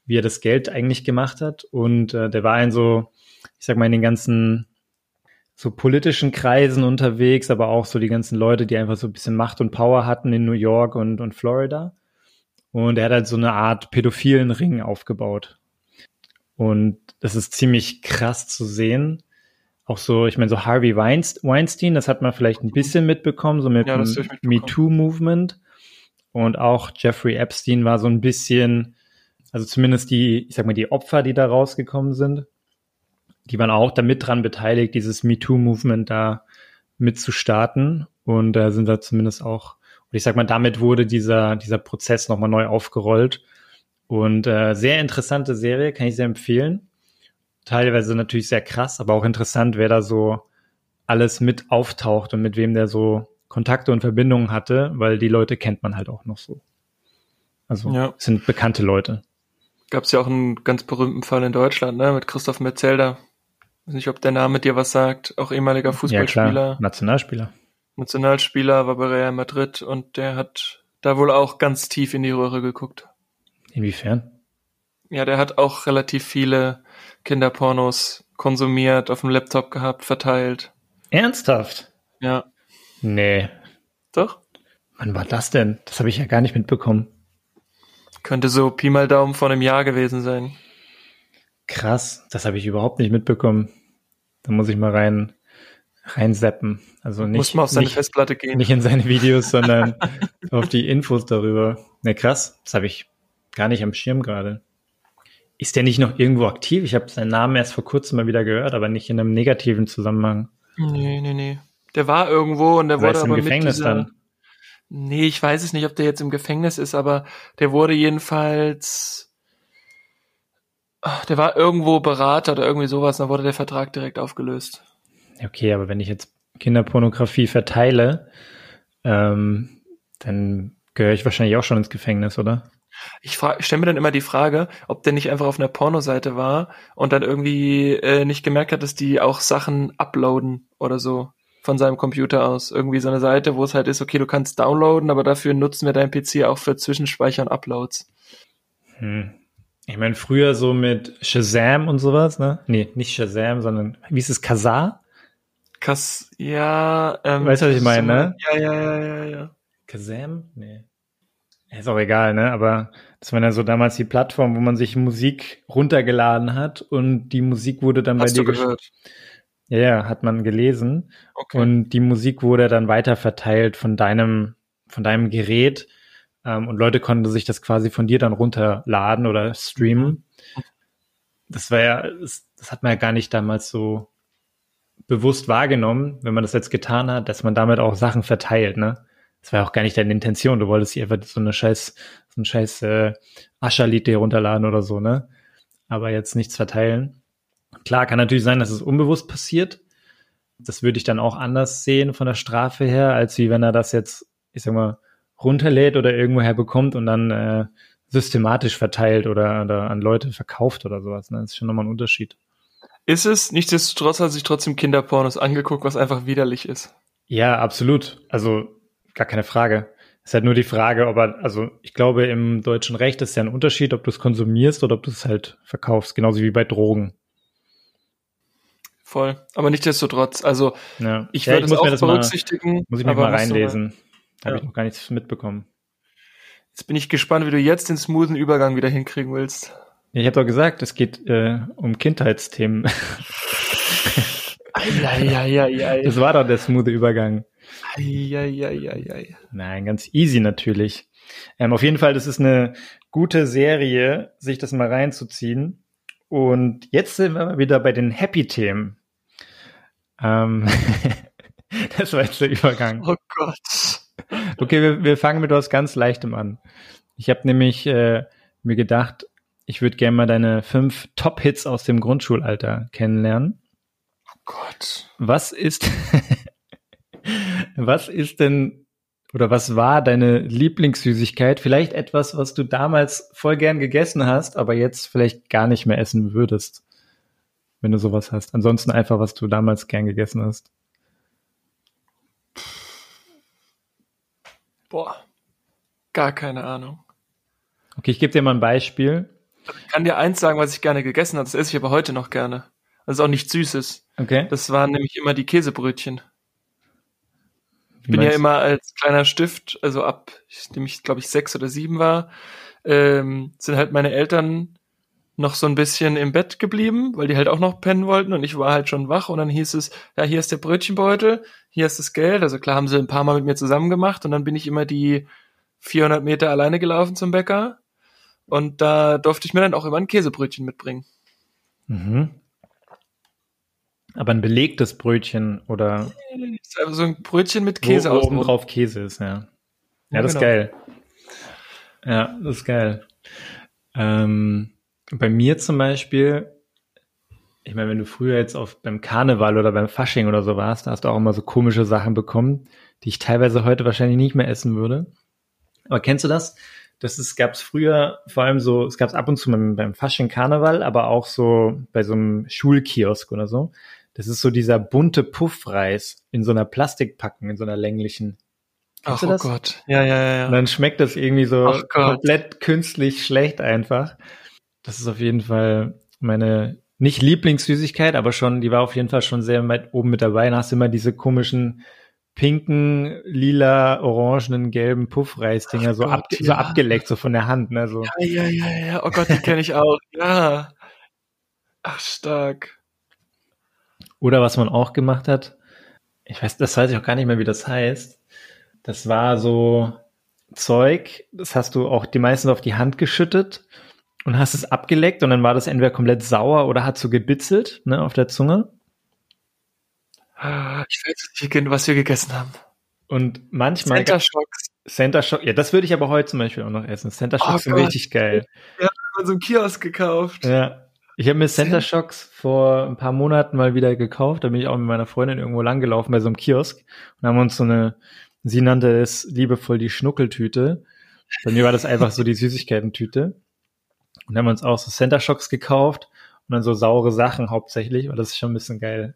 wie er das Geld eigentlich gemacht hat und der war in so, ich sag mal, in den ganzen so politischen Kreisen unterwegs, aber auch so die ganzen Leute, die einfach so ein bisschen Macht und Power hatten in New York und Florida und er hat halt so eine Art pädophilen Ring aufgebaut und das ist ziemlich krass zu sehen. Auch so, ich meine, so Harvey Weinstein, das hat man vielleicht ein bisschen mitbekommen, so mit dem MeToo-Movement und auch Jeffrey Epstein war so ein bisschen... Also zumindest die, ich sag mal, die Opfer, die da rausgekommen sind, die waren auch damit dran beteiligt, dieses MeToo-Movement da mitzustarten. Und da sind da zumindest auch, und ich sag mal, damit wurde dieser Prozess nochmal neu aufgerollt. Und sehr interessante Serie, kann ich sehr empfehlen. Teilweise natürlich sehr krass, aber auch interessant, wer da so alles mit auftaucht und mit wem der so Kontakte und Verbindungen hatte, weil die Leute kennt man halt auch noch so. Also sind bekannte Leute. Gab es ja auch einen ganz berühmten Fall in Deutschland, ne, mit Christoph Metzelder. Ich weiß nicht, ob der Name dir was sagt. Auch ehemaliger Fußballspieler. Ja, klar. Nationalspieler, war bei Real Madrid und der hat da wohl auch ganz tief in die Röhre geguckt. Inwiefern? Ja, der hat auch relativ viele Kinderpornos konsumiert, auf dem Laptop gehabt, verteilt. Ernsthaft? Ja. Nee. Doch? Wann war das denn? Das habe ich ja gar nicht mitbekommen. Könnte so Pi mal Daumen vor einem Jahr gewesen sein. Krass, das habe ich überhaupt nicht mitbekommen. Da muss ich mal reinzappen. Also nicht, muss man auf seine Festplatte gehen. Nicht in seine Videos, sondern auf die Infos darüber. Ne, krass, das habe ich gar nicht am Schirm gerade. Ist der nicht noch irgendwo aktiv? Ich habe seinen Namen erst vor kurzem mal wieder gehört, aber nicht in einem negativen Zusammenhang. Nee. Der war irgendwo und der wurde aber im Gefängnis dann. Nee, ich weiß es nicht, ob der jetzt im Gefängnis ist, aber der wurde jedenfalls, der war irgendwo Berater oder irgendwie sowas, dann wurde der Vertrag direkt aufgelöst. Okay, aber wenn ich jetzt Kinderpornografie verteile, dann gehöre ich wahrscheinlich auch schon ins Gefängnis, oder? Ich stelle mir dann immer die Frage, ob der nicht einfach auf einer Pornoseite war und dann irgendwie nicht gemerkt hat, dass die auch Sachen uploaden oder so. Von seinem Computer aus. Irgendwie so eine Seite, wo es halt ist, okay, du kannst downloaden, aber dafür nutzen wir deinen PC auch für Zwischenspeicher und Uploads. Ich meine, früher so mit Shazam und sowas, ne? Nee, nicht Shazam, sondern, wie ist es, Kazaa? Weißt du, was ich meine, ne? Ja. Kazam? Nee. Ist auch egal, ne? Aber das war ja so damals die Plattform, wo man sich Musik runtergeladen hat und die Musik wurde dann bei dir gehört. Ja, hat man gelesen. Okay. Und die Musik wurde dann weiterverteilt von deinem Gerät. Und Leute konnten sich das quasi von dir dann runterladen oder streamen. Das war ja, das hat man ja gar nicht damals so bewusst wahrgenommen, wenn man das jetzt getan hat, dass man damit auch Sachen verteilt, ne? Das war ja auch gar nicht deine Intention. Du wolltest hier einfach so ein scheiß Ascherlied dir runterladen oder so, ne? Aber jetzt nichts verteilen. Klar, kann natürlich sein, dass es unbewusst passiert. Das würde ich dann auch anders sehen von der Strafe her, als wie wenn er das jetzt, ich sag mal, runterlädt oder irgendwoher bekommt und dann systematisch verteilt oder an Leute verkauft oder sowas. Ne? Das ist schon nochmal ein Unterschied. Ist es? Nichtsdestotrotz hat sich trotzdem Kinderpornos angeguckt, was einfach widerlich ist. Ja, absolut. Also gar keine Frage. Es ist halt nur die Frage, ob er, also ich glaube, im deutschen Recht ist ja ein Unterschied, ob du es konsumierst oder ob du es halt verkaufst. Genauso wie bei Drogen. Voll. Aber nichtsdestotrotz, also ich würde es auch berücksichtigen. Muss ich mich mal reinlesen. Da habe ich noch gar nichts mitbekommen. Jetzt bin ich gespannt, wie du jetzt den smoothen Übergang wieder hinkriegen willst. Ich habe doch gesagt, es geht um Kindheitsthemen. Das war doch der smoothe Übergang. Nein, ganz easy natürlich. Auf jeden Fall, das ist eine gute Serie, sich das mal reinzuziehen. Und jetzt sind wir wieder bei den Happy-Themen. Das war jetzt der Übergang. Oh Gott. Okay, wir fangen mit was ganz Leichtem an. Ich habe nämlich mir gedacht, ich würde gerne mal deine 5 Top-Hits aus dem Grundschulalter kennenlernen. Oh Gott. Was war deine Lieblingssüßigkeit? Vielleicht etwas, was du damals voll gern gegessen hast, aber jetzt vielleicht gar nicht mehr essen würdest, wenn du sowas hast. Ansonsten einfach, was du damals gern gegessen hast. Boah, gar keine Ahnung. Okay, ich gebe dir mal ein Beispiel. Ich kann dir eins sagen, was ich gerne gegessen habe. Das esse ich aber heute noch gerne. Das ist auch nichts Süßes. Okay. Das waren nämlich immer die Käsebrötchen. Ich bin ja immer als kleiner Stift, also ab dem ich, glaube ich, 6 oder 7 war, sind halt meine Eltern noch so ein bisschen im Bett geblieben, weil die halt auch noch pennen wollten und ich war halt schon wach und dann hieß es, ja, hier ist der Brötchenbeutel, hier ist das Geld, also klar haben sie ein paar Mal mit mir zusammen gemacht und dann bin ich immer die 400 Meter alleine gelaufen zum Bäcker und da durfte ich mir dann auch immer ein Käsebrötchen mitbringen. Mhm. Aber ein belegtes Brötchen oder... Also so ein Brötchen mit Käse aus. Oben drauf Käse ist, ja. Ja, das ist geil. Ja, das ist geil. Bei mir zum Beispiel, ich meine, wenn du früher jetzt beim Karneval oder beim Fasching oder so warst, da hast du auch immer so komische Sachen bekommen, die ich teilweise heute wahrscheinlich nicht mehr essen würde. Aber kennst du das? Das gab es früher vor allem so, es gab es ab und zu beim Fasching Karneval, aber auch so bei so einem Schulkiosk oder so. Das ist so dieser bunte Puffreis in so einer Plastikpackung, in so einer länglichen. Kennst du das? Oh Gott. Ja. Und dann schmeckt das irgendwie so komplett künstlich schlecht einfach. Das ist auf jeden Fall meine, nicht Lieblingssüßigkeit, aber schon, die war auf jeden Fall schon sehr weit oben mit dabei. Dann hast du immer diese komischen pinken, lila, orangenen, gelben Puffreis-Dinger so abgeleckt, so von der Hand. Ne, so. Ja. Oh Gott, die kenne ich auch. Ja. Ach, stark. Oder was man auch gemacht hat, das weiß ich auch gar nicht mehr, wie das heißt. Das war so Zeug, das hast du auch die meisten auf die Hand geschüttet und hast es abgeleckt und dann war das entweder komplett sauer oder hat so gebitzelt, ne, auf der Zunge. Ich weiß nicht, was wir gegessen haben. Und manchmal... Center Shocks. Ja, das würde ich aber heute zum Beispiel auch noch essen. Center Shocks sind richtig geil. Ja, haben wir so einen Kiosk gekauft. Ja. Ich habe mir Center Shocks vor ein paar Monaten mal wieder gekauft. Da bin ich auch mit meiner Freundin irgendwo langgelaufen bei so einem Kiosk und haben uns so eine, sie nannte es liebevoll die Schnuckeltüte. Bei mir war das einfach so die Süßigkeiten-Tüte. Und haben uns auch so Center Shocks gekauft und dann so saure Sachen hauptsächlich, weil das ist schon ein bisschen geil.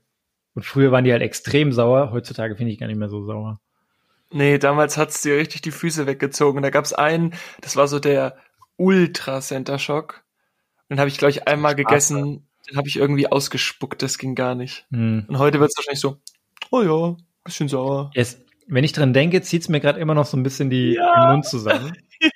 Und früher waren die halt extrem sauer. Heutzutage finde ich gar nicht mehr so sauer. Nee, damals hat's dir richtig die Füße weggezogen. Da gab's einen, das war so der Ultra Center Shock. Dann habe ich, glaube ich, einmal gegessen, dann habe ich irgendwie ausgespuckt, das ging gar nicht. Mhm. Und heute wird es wahrscheinlich so, oh ja, bisschen sauer. Yes. Wenn ich dran denke, zieht es mir gerade immer noch so ein bisschen den Mund zusammen. Ja.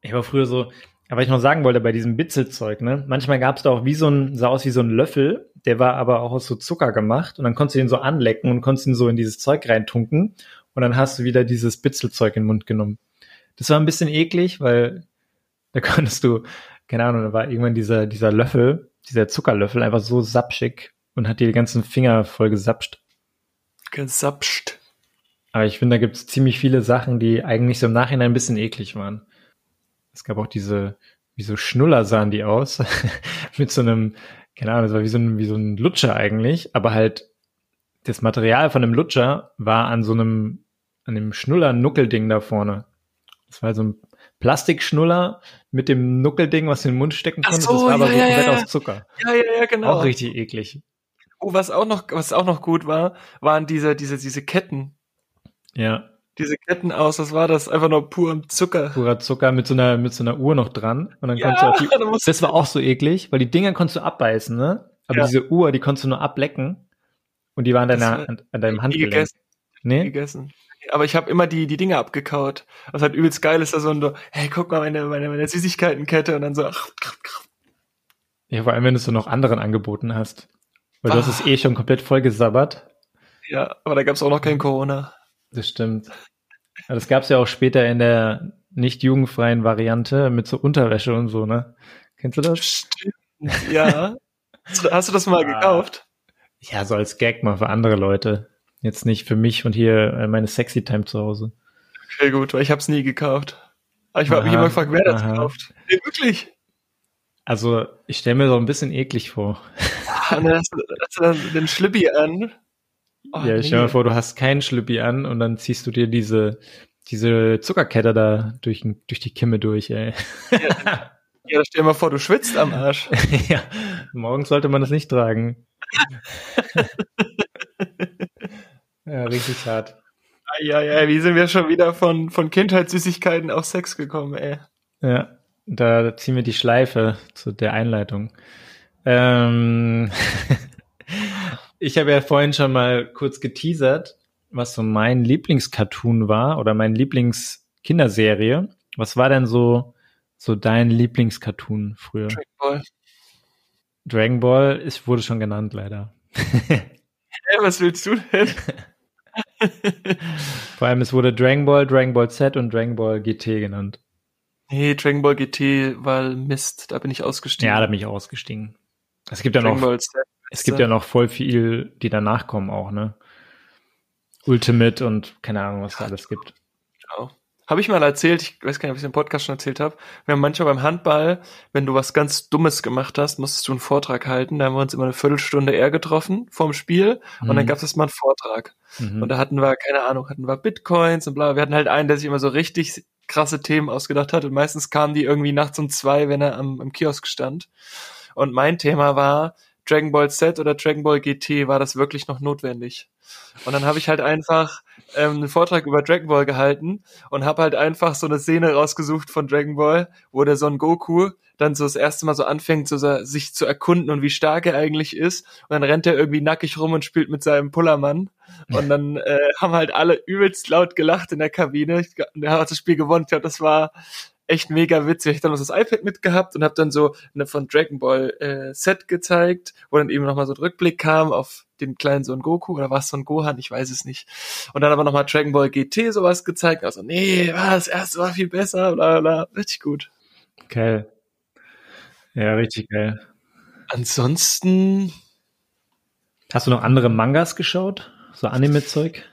Ich war früher so, aber was ich noch sagen wollte, bei diesem Bitzelzeug, ne? Manchmal gab es da auch sah aus wie so ein Löffel, der war aber auch aus so Zucker gemacht und dann konntest du den so anlecken und konntest ihn so in dieses Zeug reintunken und dann hast du wieder dieses Bitzelzeug in den Mund genommen. Das war ein bisschen eklig, weil da konntest du, keine Ahnung, da war irgendwann dieser Zuckerlöffel einfach so sapschig und hat dir die ganzen Finger voll gesapscht. Aber ich finde, da gibt es ziemlich viele Sachen, die eigentlich so im Nachhinein ein bisschen eklig waren. Es gab auch diese, wie so Schnuller sahen die aus, mit so einem, keine Ahnung, das war wie so ein Lutscher eigentlich, aber halt das Material von einem Lutscher war an dem Schnuller-Nuckelding da vorne. Das war so ein Plastikschnuller mit dem Nuckelding, was du in den Mund stecken konntest, das war aber so komplett aus Zucker. Ja, genau. Auch richtig eklig. Oh, was auch noch gut war, waren diese Ketten. Ja. Diese Ketten aus, was war das? Einfach nur purem Zucker. Purer Zucker mit so einer Uhr noch dran. Und dann konntest du das war auch so eklig, weil die Dinger konntest du abbeißen, ne? Aber diese Uhr, die konntest du nur ablecken und die waren dann an deinem Handgelenk. Nie gegessen. Aber ich habe immer die Dinger abgekaut. Was halt übelst geil ist, da so ein, hey, guck mal, meine Süßigkeitenkette und dann so. Ja, vor allem, wenn du es so noch anderen angeboten hast. Weil du hast es schon komplett voll gesabbert. Ja, aber da gab es auch noch kein Corona. Das stimmt. Aber das gab es ja auch später in der nicht jugendfreien Variante mit so Unterwäsche und so, ne? Kennst du das? Stimmt, ja. Hast du das mal gekauft? Ja, so als Gag mal für andere Leute. Jetzt nicht für mich und hier meine Sexy Time zu Hause. Okay, gut, weil ich hab's nie gekauft. Aber ich habe mich immer gefragt, wer das gekauft. Nee, wirklich? Also, ich stelle mir so ein bisschen eklig vor. Ja, und dann hast du dann den Schlippi an. Oh, ja, ich stelle mir vor, du hast keinen Schlippi an und dann ziehst du dir diese Zuckerkette da durch die Kimme durch, ey. Ja, stell dir mal vor, du schwitzt am Arsch. Ja, morgens sollte man das nicht tragen. Ja, richtig hart. Ja, wie sind wir schon wieder von Kindheitssüßigkeiten auf Sex gekommen, ey. Ja, da ziehen wir die Schleife zu der Einleitung. Ich habe ja vorhin schon mal kurz geteasert, was so mein Lieblingscartoon war oder meine Lieblingskinderserie. Was war denn so dein Lieblingscartoon früher? Dragon Ball. Dragon Ball, ich wurde schon genannt, leider. Hey, was willst du denn? Vor allem, es wurde Dragon Ball, Dragon Ball Z und Dragon Ball GT genannt. Nee, Dragon Ball GT war Mist, da bin ich ausgestiegen. Ja, da bin ich ausgestiegen. Es gibt ja noch voll viel, die danach kommen auch, ne? Ultimate und keine Ahnung, was da alles gibt. Genau. Habe ich mal erzählt, ich weiß gar nicht, ob ich den Podcast schon erzählt habe, wir haben manchmal beim Handball, wenn du was ganz Dummes gemacht hast, musstest du einen Vortrag halten, da haben wir uns immer eine Viertelstunde eher getroffen vorm Spiel und dann gab es mal einen Vortrag. Und da hatten wir Bitcoins und bla, wir hatten halt einen, der sich immer so richtig krasse Themen ausgedacht hat und meistens kamen die irgendwie nachts um 2, wenn er am Kiosk stand. Und mein Thema war Dragon Ball Z oder Dragon Ball GT, war das wirklich noch notwendig? Und dann habe ich halt einfach einen Vortrag über Dragon Ball gehalten und habe halt einfach so eine Szene rausgesucht von Dragon Ball, wo der Son Goku dann so das erste Mal so anfängt, so sich zu erkunden und wie stark er eigentlich ist. Und dann rennt er irgendwie nackig rum und spielt mit seinem Pullermann. Und dann haben halt alle übelst laut gelacht in der Kabine. Der hat das Spiel gewonnen. Ich glaube, das war echt mega witzig. Ich habe dann noch das iPad mitgehabt und habe dann so eine von Dragon Ball Set gezeigt, wo dann eben nochmal so ein Rückblick kam auf den kleinen Son Goku, oder war es Son Gohan? Ich weiß es nicht. Und dann aber nochmal Dragon Ball GT sowas gezeigt. Also das erste war viel besser, bla bla. Richtig gut. Geil. Ja, richtig geil. Ansonsten. Hast du noch andere Mangas geschaut? So Anime-Zeug?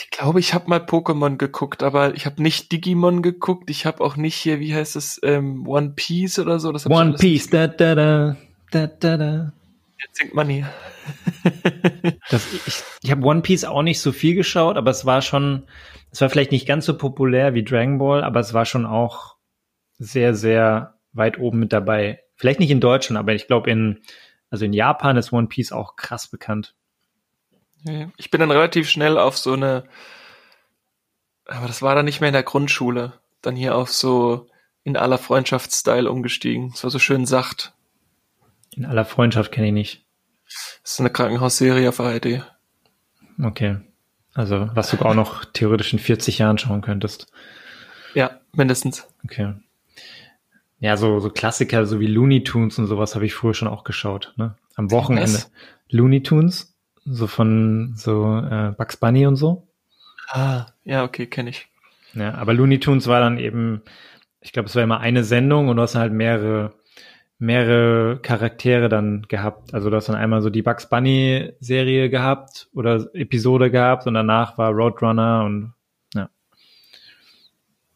Ich glaube, ich habe mal Pokémon geguckt, aber ich habe nicht Digimon geguckt. Ich habe auch nicht hier, wie heißt es, One Piece oder so. Das One Piece, da da da, da da da. Jetzt singt man hier. Ich habe One Piece auch nicht so viel geschaut, aber es war vielleicht nicht ganz so populär wie Dragon Ball, aber es war schon auch sehr, sehr weit oben mit dabei. Vielleicht nicht in Deutschland, aber ich glaube in Japan ist One Piece auch krass bekannt. Ich bin dann relativ schnell auf so eine, aber das war dann nicht mehr in der Grundschule, dann hier auf so in aller Freundschaft-Style umgestiegen. Das war so schön sacht. In aller Freundschaft kenne ich nicht. Das ist eine Krankenhausserie auf ARD. Okay. Also, was du auch noch theoretisch in 40 Jahren schauen könntest. Ja, mindestens. Okay. Ja, so Klassiker, so wie Looney Tunes und sowas habe ich früher schon auch geschaut, ne? Am Wochenende. Was? Looney Tunes? So von Bugs Bunny und so. Ah, ja, okay, kenne ich. Ja, aber Looney Tunes war dann eben, ich glaube, es war immer eine Sendung und du hast halt mehrere Charaktere dann gehabt. Also du hast dann einmal so die Bugs Bunny Serie gehabt oder Episode gehabt und danach war Roadrunner und ja.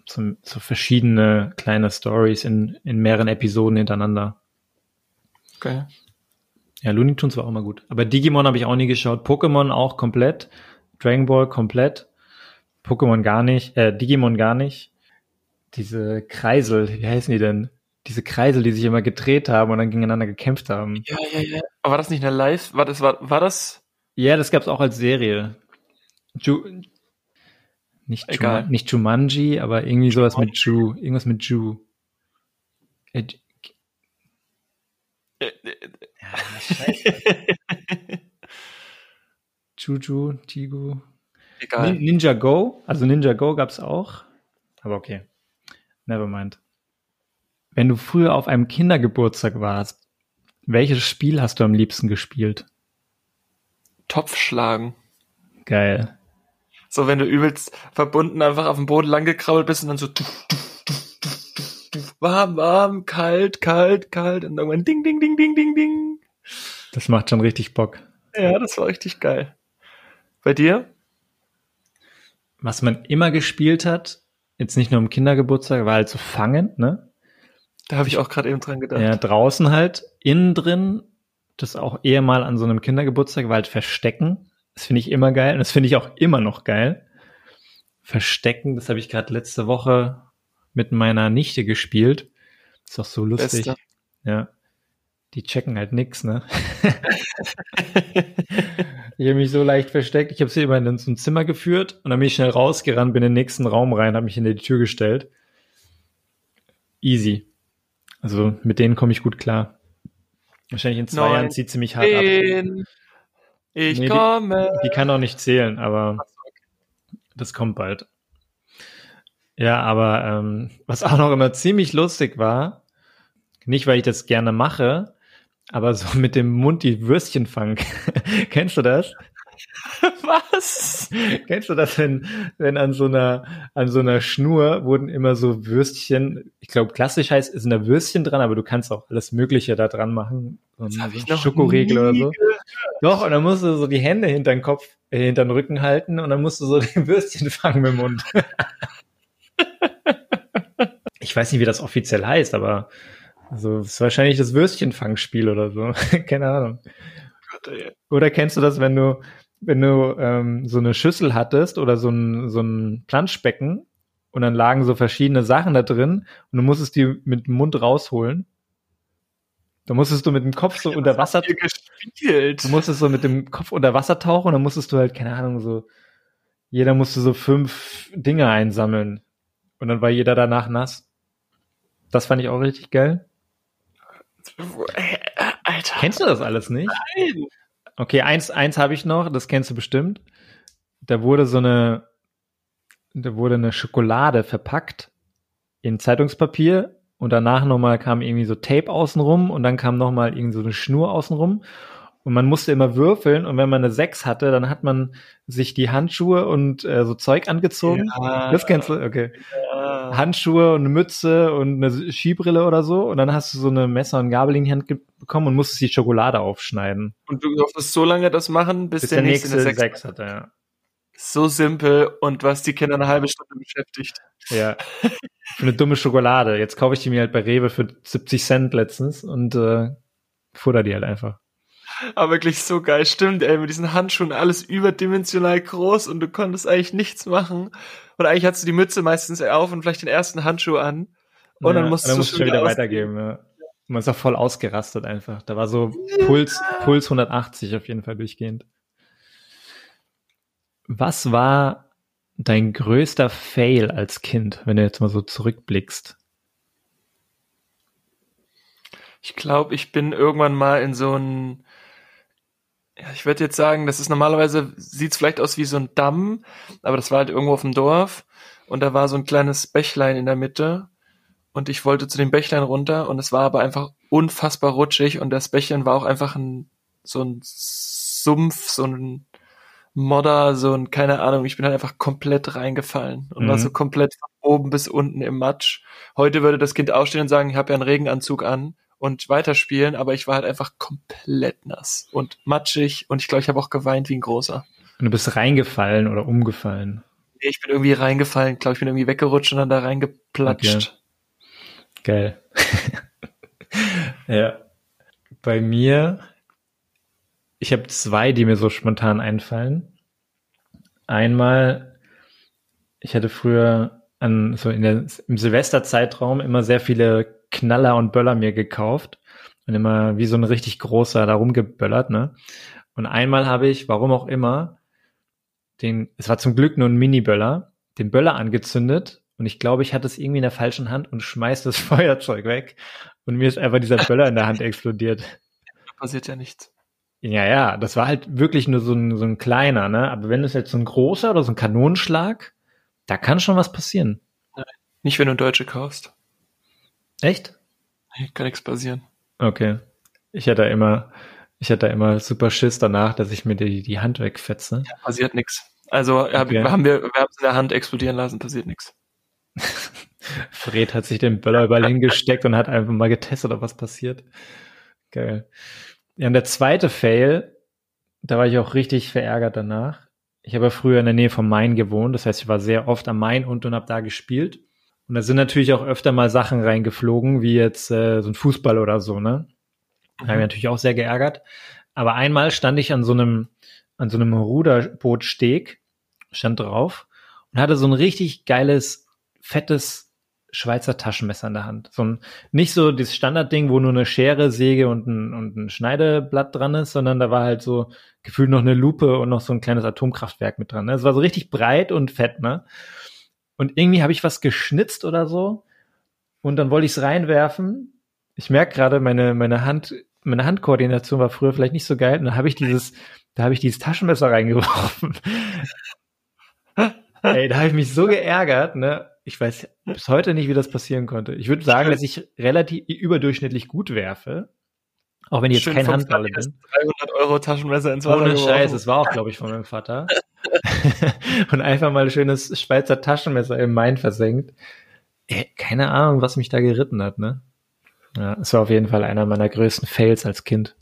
So verschiedene kleine Stories in mehreren Episoden hintereinander. Okay. Ja, Looney Tunes war auch mal gut. Aber Digimon habe ich auch nie geschaut. Pokémon auch komplett. Dragon Ball komplett. Pokémon gar nicht. Digimon gar nicht. Diese Kreisel, wie heißen die denn? Diese Kreisel, die sich immer gedreht haben und dann gegeneinander gekämpft haben. Ja. Aber war das nicht eine Live? War das? Ja, das gab's auch als Serie. Nicht Jumanji, aber irgendwie sowas mit Ju. Irgendwas mit Ju. Ah, scheiße. Juju, Jigu. Egal. Ninja Go. Also Ninja Go gab's auch. Aber okay. Nevermind. Wenn du früher auf einem Kindergeburtstag warst, welches Spiel hast du am liebsten gespielt? Topf schlagen. Geil. So, wenn du übelst verbunden einfach auf dem Boden langgekrabbelt bist und dann so warm, warm, kalt, kalt, kalt und irgendwann ding, ding, ding, ding, ding, ding. Das macht schon richtig Bock. Ja, das war richtig geil. Bei dir? Was man immer gespielt hat, jetzt nicht nur am Kindergeburtstag, war halt so Fangen, ne? Da habe ich auch gerade eben dran gedacht. Ja, draußen halt, innen drin, das auch eher mal an so einem Kindergeburtstag, war halt Verstecken. Das finde ich immer geil und das finde ich auch immer noch geil. Verstecken, das habe ich gerade letzte Woche mit meiner Nichte gespielt. Ist doch so lustig. Beste. Ja. Die checken halt nix, ne? Ich habe mich so leicht versteckt. Ich habe sie immer in so ein Zimmer geführt und dann bin ich schnell rausgerannt, bin in den nächsten Raum rein, habe mich hinter die Tür gestellt. Easy. Also mit denen komme ich gut klar. Wahrscheinlich in 2 Jahren zieht sie mich hart ab. Ich komme. Die kann auch nicht zählen, aber das kommt bald. Ja, aber was auch noch immer ziemlich lustig war, nicht, weil ich das gerne mache, aber so mit dem Mund die Würstchen fangen. Kennst du das? Was? Kennst du das, wenn an so einer Schnur wurden immer so Würstchen, ich glaube klassisch heißt, ist ein Würstchen dran, aber du kannst auch alles Mögliche da dran machen. Das hab ich noch Schokoriegel oder so. Doch, und dann musst du so die Hände hinter den Rücken halten und dann musst du so die Würstchen fangen mit dem Mund. Ich weiß nicht, wie das offiziell heißt, aber also, ist wahrscheinlich das Würstchenfangspiel oder so. Keine Ahnung. Oder kennst du das, wenn du so eine Schüssel hattest oder so ein Planschbecken und dann lagen so verschiedene Sachen da drin und du musstest die mit dem Mund rausholen? Da musstest du mit dem Kopf so unter Wasser tauchen. Du musstest so mit dem Kopf unter Wasser tauchen und dann musstest du halt, keine Ahnung, so jeder musste so 5 Dinge einsammeln und dann war jeder danach nass. Das fand ich auch richtig geil. Alter. Kennst du das alles nicht? Nein. Okay, eins habe ich noch, das kennst du bestimmt. Da wurde eine Schokolade verpackt in Zeitungspapier und danach nochmal kam irgendwie so Tape außenrum und dann kam nochmal irgendwie so eine Schnur außenrum und man musste immer würfeln und wenn man eine 6 hatte, dann hat man sich die Handschuhe und so Zeug angezogen. Ja. Das kennst du? Okay. Ja. Handschuhe und eine Mütze und eine Skibrille oder so und dann hast du so eine Messer und Gabel in die Hand bekommen und musstest die Schokolade aufschneiden. Und du durftest so lange das machen, bis der nächste eine 6 hatte. Ja. So simpel und was die Kinder eine halbe Stunde beschäftigt. Ja, für eine dumme Schokolade. Jetzt kaufe ich die mir halt bei Rewe für 70 Cent letztens und futter die halt einfach. Aber wirklich so geil, stimmt, ey, mit diesen Handschuhen alles überdimensional groß und du konntest eigentlich nichts machen. Und eigentlich hattest du die Mütze meistens auf und vielleicht den ersten Handschuh an. Und ja, dann musst du schon wieder weitergeben. Ja. Man ist auch voll ausgerastet einfach. Da war so Puls 180 auf jeden Fall durchgehend. Was war dein größter Fail als Kind, wenn du jetzt mal so zurückblickst? Ich glaube, ich bin irgendwann mal in so ein, ja, ich würde jetzt sagen, das ist normalerweise, sieht es vielleicht aus wie so ein Damm, aber das war halt irgendwo auf dem Dorf und da war so ein kleines Bächlein in der Mitte und ich wollte zu dem Bächlein runter und es war aber einfach unfassbar rutschig und das Bächlein war auch einfach so ein Sumpf, so ein Modder, so ein, keine Ahnung, ich bin halt einfach komplett reingefallen und war so komplett von oben bis unten im Matsch. Heute würde das Kind aufstehen und sagen, ich habe ja einen Regenanzug an und weiterspielen, aber ich war halt einfach komplett nass und matschig und ich glaube, ich habe auch geweint wie ein Großer. Und du bist reingefallen oder umgefallen? Nee, ich bin irgendwie reingefallen, glaube ich, bin irgendwie weggerutscht und dann da reingeplatscht. Okay. Geil. Ja. Bei mir, ich habe 2, die mir so spontan einfallen. Einmal, ich hatte früher im Silvesterzeitraum immer sehr viele Knaller und Böller mir gekauft und immer wie so ein richtig großer da rumgeböllert, ne? Und einmal habe ich, warum auch immer, es war zum Glück nur ein Mini-Böller, den Böller angezündet und ich glaube, ich hatte es irgendwie in der falschen Hand und schmeiß das Feuerzeug weg und mir ist einfach dieser Böller in der Hand explodiert. passiert ja nichts. Ja, das war halt wirklich nur so ein kleiner, ne? Aber wenn es jetzt so ein großer oder so ein Kanonenschlag, da kann schon was passieren. Nein, nicht, wenn du Deutsche kaufst. Echt? Nee, kann nichts passieren. Okay. Ich hatte immer super Schiss danach, dass ich mir die Hand wegfetze. Ja, passiert nichts. Also okay. Wir haben es in der Hand explodieren lassen, passiert nichts. Fred hat sich den Böllerball hingesteckt und hat einfach mal getestet, ob was passiert. Geil. Ja, und der zweite Fail, da war ich auch richtig verärgert danach. Ich habe ja früher in der Nähe vom Main gewohnt, das heißt, ich war sehr oft am Main und habe da gespielt. Und da sind natürlich auch öfter mal Sachen reingeflogen, wie jetzt so ein Fußball oder so, ne? Da habe ich natürlich auch sehr geärgert. Aber einmal stand ich an so einem Ruderbootsteg, stand drauf und hatte so ein richtig geiles, fettes Schweizer Taschenmesser in der Hand. Nicht so das Standardding, wo nur eine Schere, Säge und ein Schneideblatt dran ist, sondern da war halt so gefühlt noch eine Lupe und noch so ein kleines Atomkraftwerk mit dran. Es war so richtig breit und fett, ne? Und irgendwie habe ich was geschnitzt oder so und dann wollte ich es reinwerfen. Ich merke gerade, meine Handkoordination war früher vielleicht nicht so geil. Und dann habe ich dieses Taschenmesser reingeworfen. Ey, da habe ich mich so geärgert, ne? Ich weiß bis heute nicht, wie das passieren konnte. Ich würde sagen, dass ich relativ überdurchschnittlich gut werfe. Auch wenn ich jetzt kein Handballer bin. 300 € Taschenmesser ins Wasser. Ohne Scheiß, es war auch, glaube ich, von meinem Vater. Und einfach mal ein schönes Schweizer Taschenmesser im Main versenkt. Ey, keine Ahnung, was mich da geritten hat, ne? Ja, es war auf jeden Fall einer meiner größten Fails als Kind.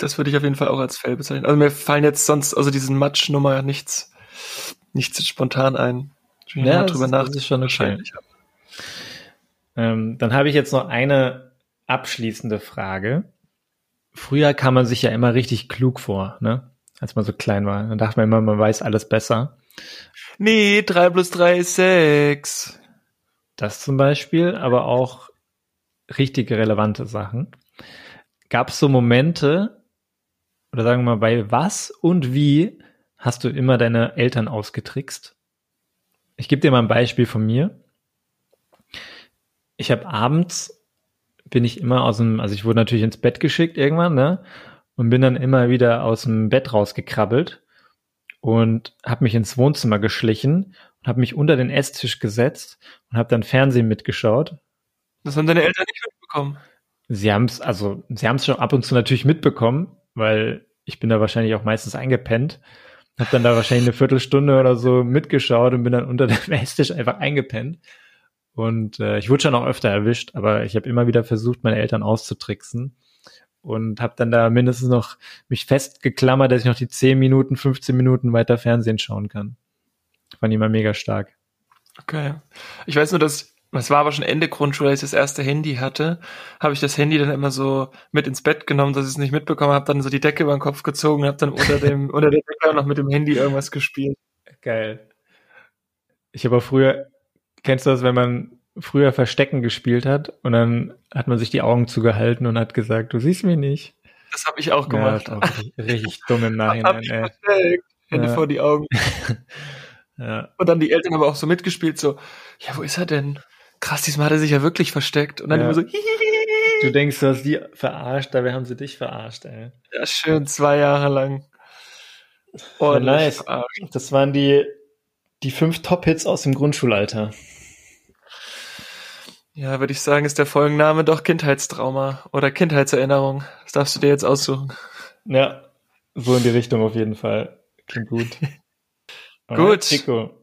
Das würde ich auf jeden Fall auch als Fail bezeichnen. Also mir fallen jetzt sonst, also diesen Matsch-Nummer nichts spontan ein. Ja, das ist schon okay. Dann habe ich jetzt noch eine abschließende Frage. Früher kam man sich ja immer richtig klug vor, ne? Als man so klein war. Dann dachte man immer, man weiß alles besser. Nee, 3 + 3 = 6. Das zum Beispiel, aber auch richtige, relevante Sachen. Gab es so Momente, oder sagen wir mal, bei was und wie hast du immer deine Eltern ausgetrickst? Ich gebe dir mal ein Beispiel von mir. Ich habe abends, bin ich immer also ich wurde natürlich ins Bett geschickt irgendwann, ne? Und bin dann immer wieder aus dem Bett rausgekrabbelt und habe mich ins Wohnzimmer geschlichen und habe mich unter den Esstisch gesetzt und habe dann Fernsehen mitgeschaut. Das haben deine Eltern nicht mitbekommen? Sie haben es schon ab und zu natürlich mitbekommen, weil ich bin da wahrscheinlich auch meistens eingepennt. Hab dann da wahrscheinlich eine Viertelstunde oder so mitgeschaut und bin dann unter dem Esstisch einfach eingepennt. Und ich wurde schon auch öfter erwischt, aber ich habe immer wieder versucht, meine Eltern auszutricksen. Und habe dann da mindestens noch mich festgeklammert, dass ich noch die 10 Minuten, 15 Minuten weiter Fernsehen schauen kann. Fand ich immer mega stark. Okay. Ich weiß nur, es war aber schon Ende Grundschule, als ich das erste Handy hatte, habe ich das Handy dann immer so mit ins Bett genommen, dass ich es nicht mitbekommen habe, dann so die Decke über den Kopf gezogen und habe dann unter der Decke noch mit dem Handy irgendwas gespielt. Geil. Ich habe auch früher, kennst du das, wenn man früher Verstecken gespielt hat und dann hat man sich die Augen zugehalten und hat gesagt, du siehst mich nicht. Das habe ich auch gemacht. Ja, das auch richtig dumm im Nachhinein. Ey. Hände vor die Augen. Ja. Und dann die Eltern haben auch so mitgespielt, so, ja, wo ist er denn? Krass, diesmal hat er sich ja wirklich versteckt. Und dann immer so, hihihi. Du denkst, du hast die verarscht, dabei haben sie dich verarscht, ey. Ja, schön, 2 Jahre lang. Oh, nice. Das waren die 5 Top-Hits aus dem Grundschulalter. Ja, würde ich sagen, ist der Folgenname doch Kindheitstrauma oder Kindheitserinnerung. Das darfst du dir jetzt aussuchen. Ja, so in die Richtung auf jeden Fall. Klingt gut. Gut. Chico,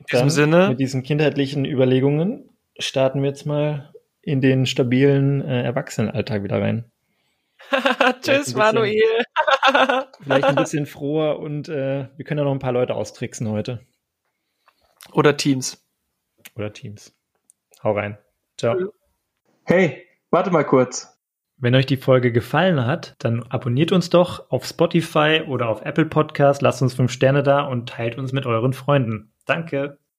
in diesem Sinne. Mit diesen kindheitlichen Überlegungen starten wir jetzt mal in den stabilen Erwachsenenalltag wieder rein. Tschüss, Manuel. Vielleicht ein bisschen froher und wir können ja noch ein paar Leute austricksen heute. Oder Teams. Hau rein. Ciao. Hey, warte mal kurz. Wenn euch die Folge gefallen hat, dann abonniert uns doch auf Spotify oder auf Apple Podcast, lasst uns 5 Sterne da und teilt uns mit euren Freunden. Danke.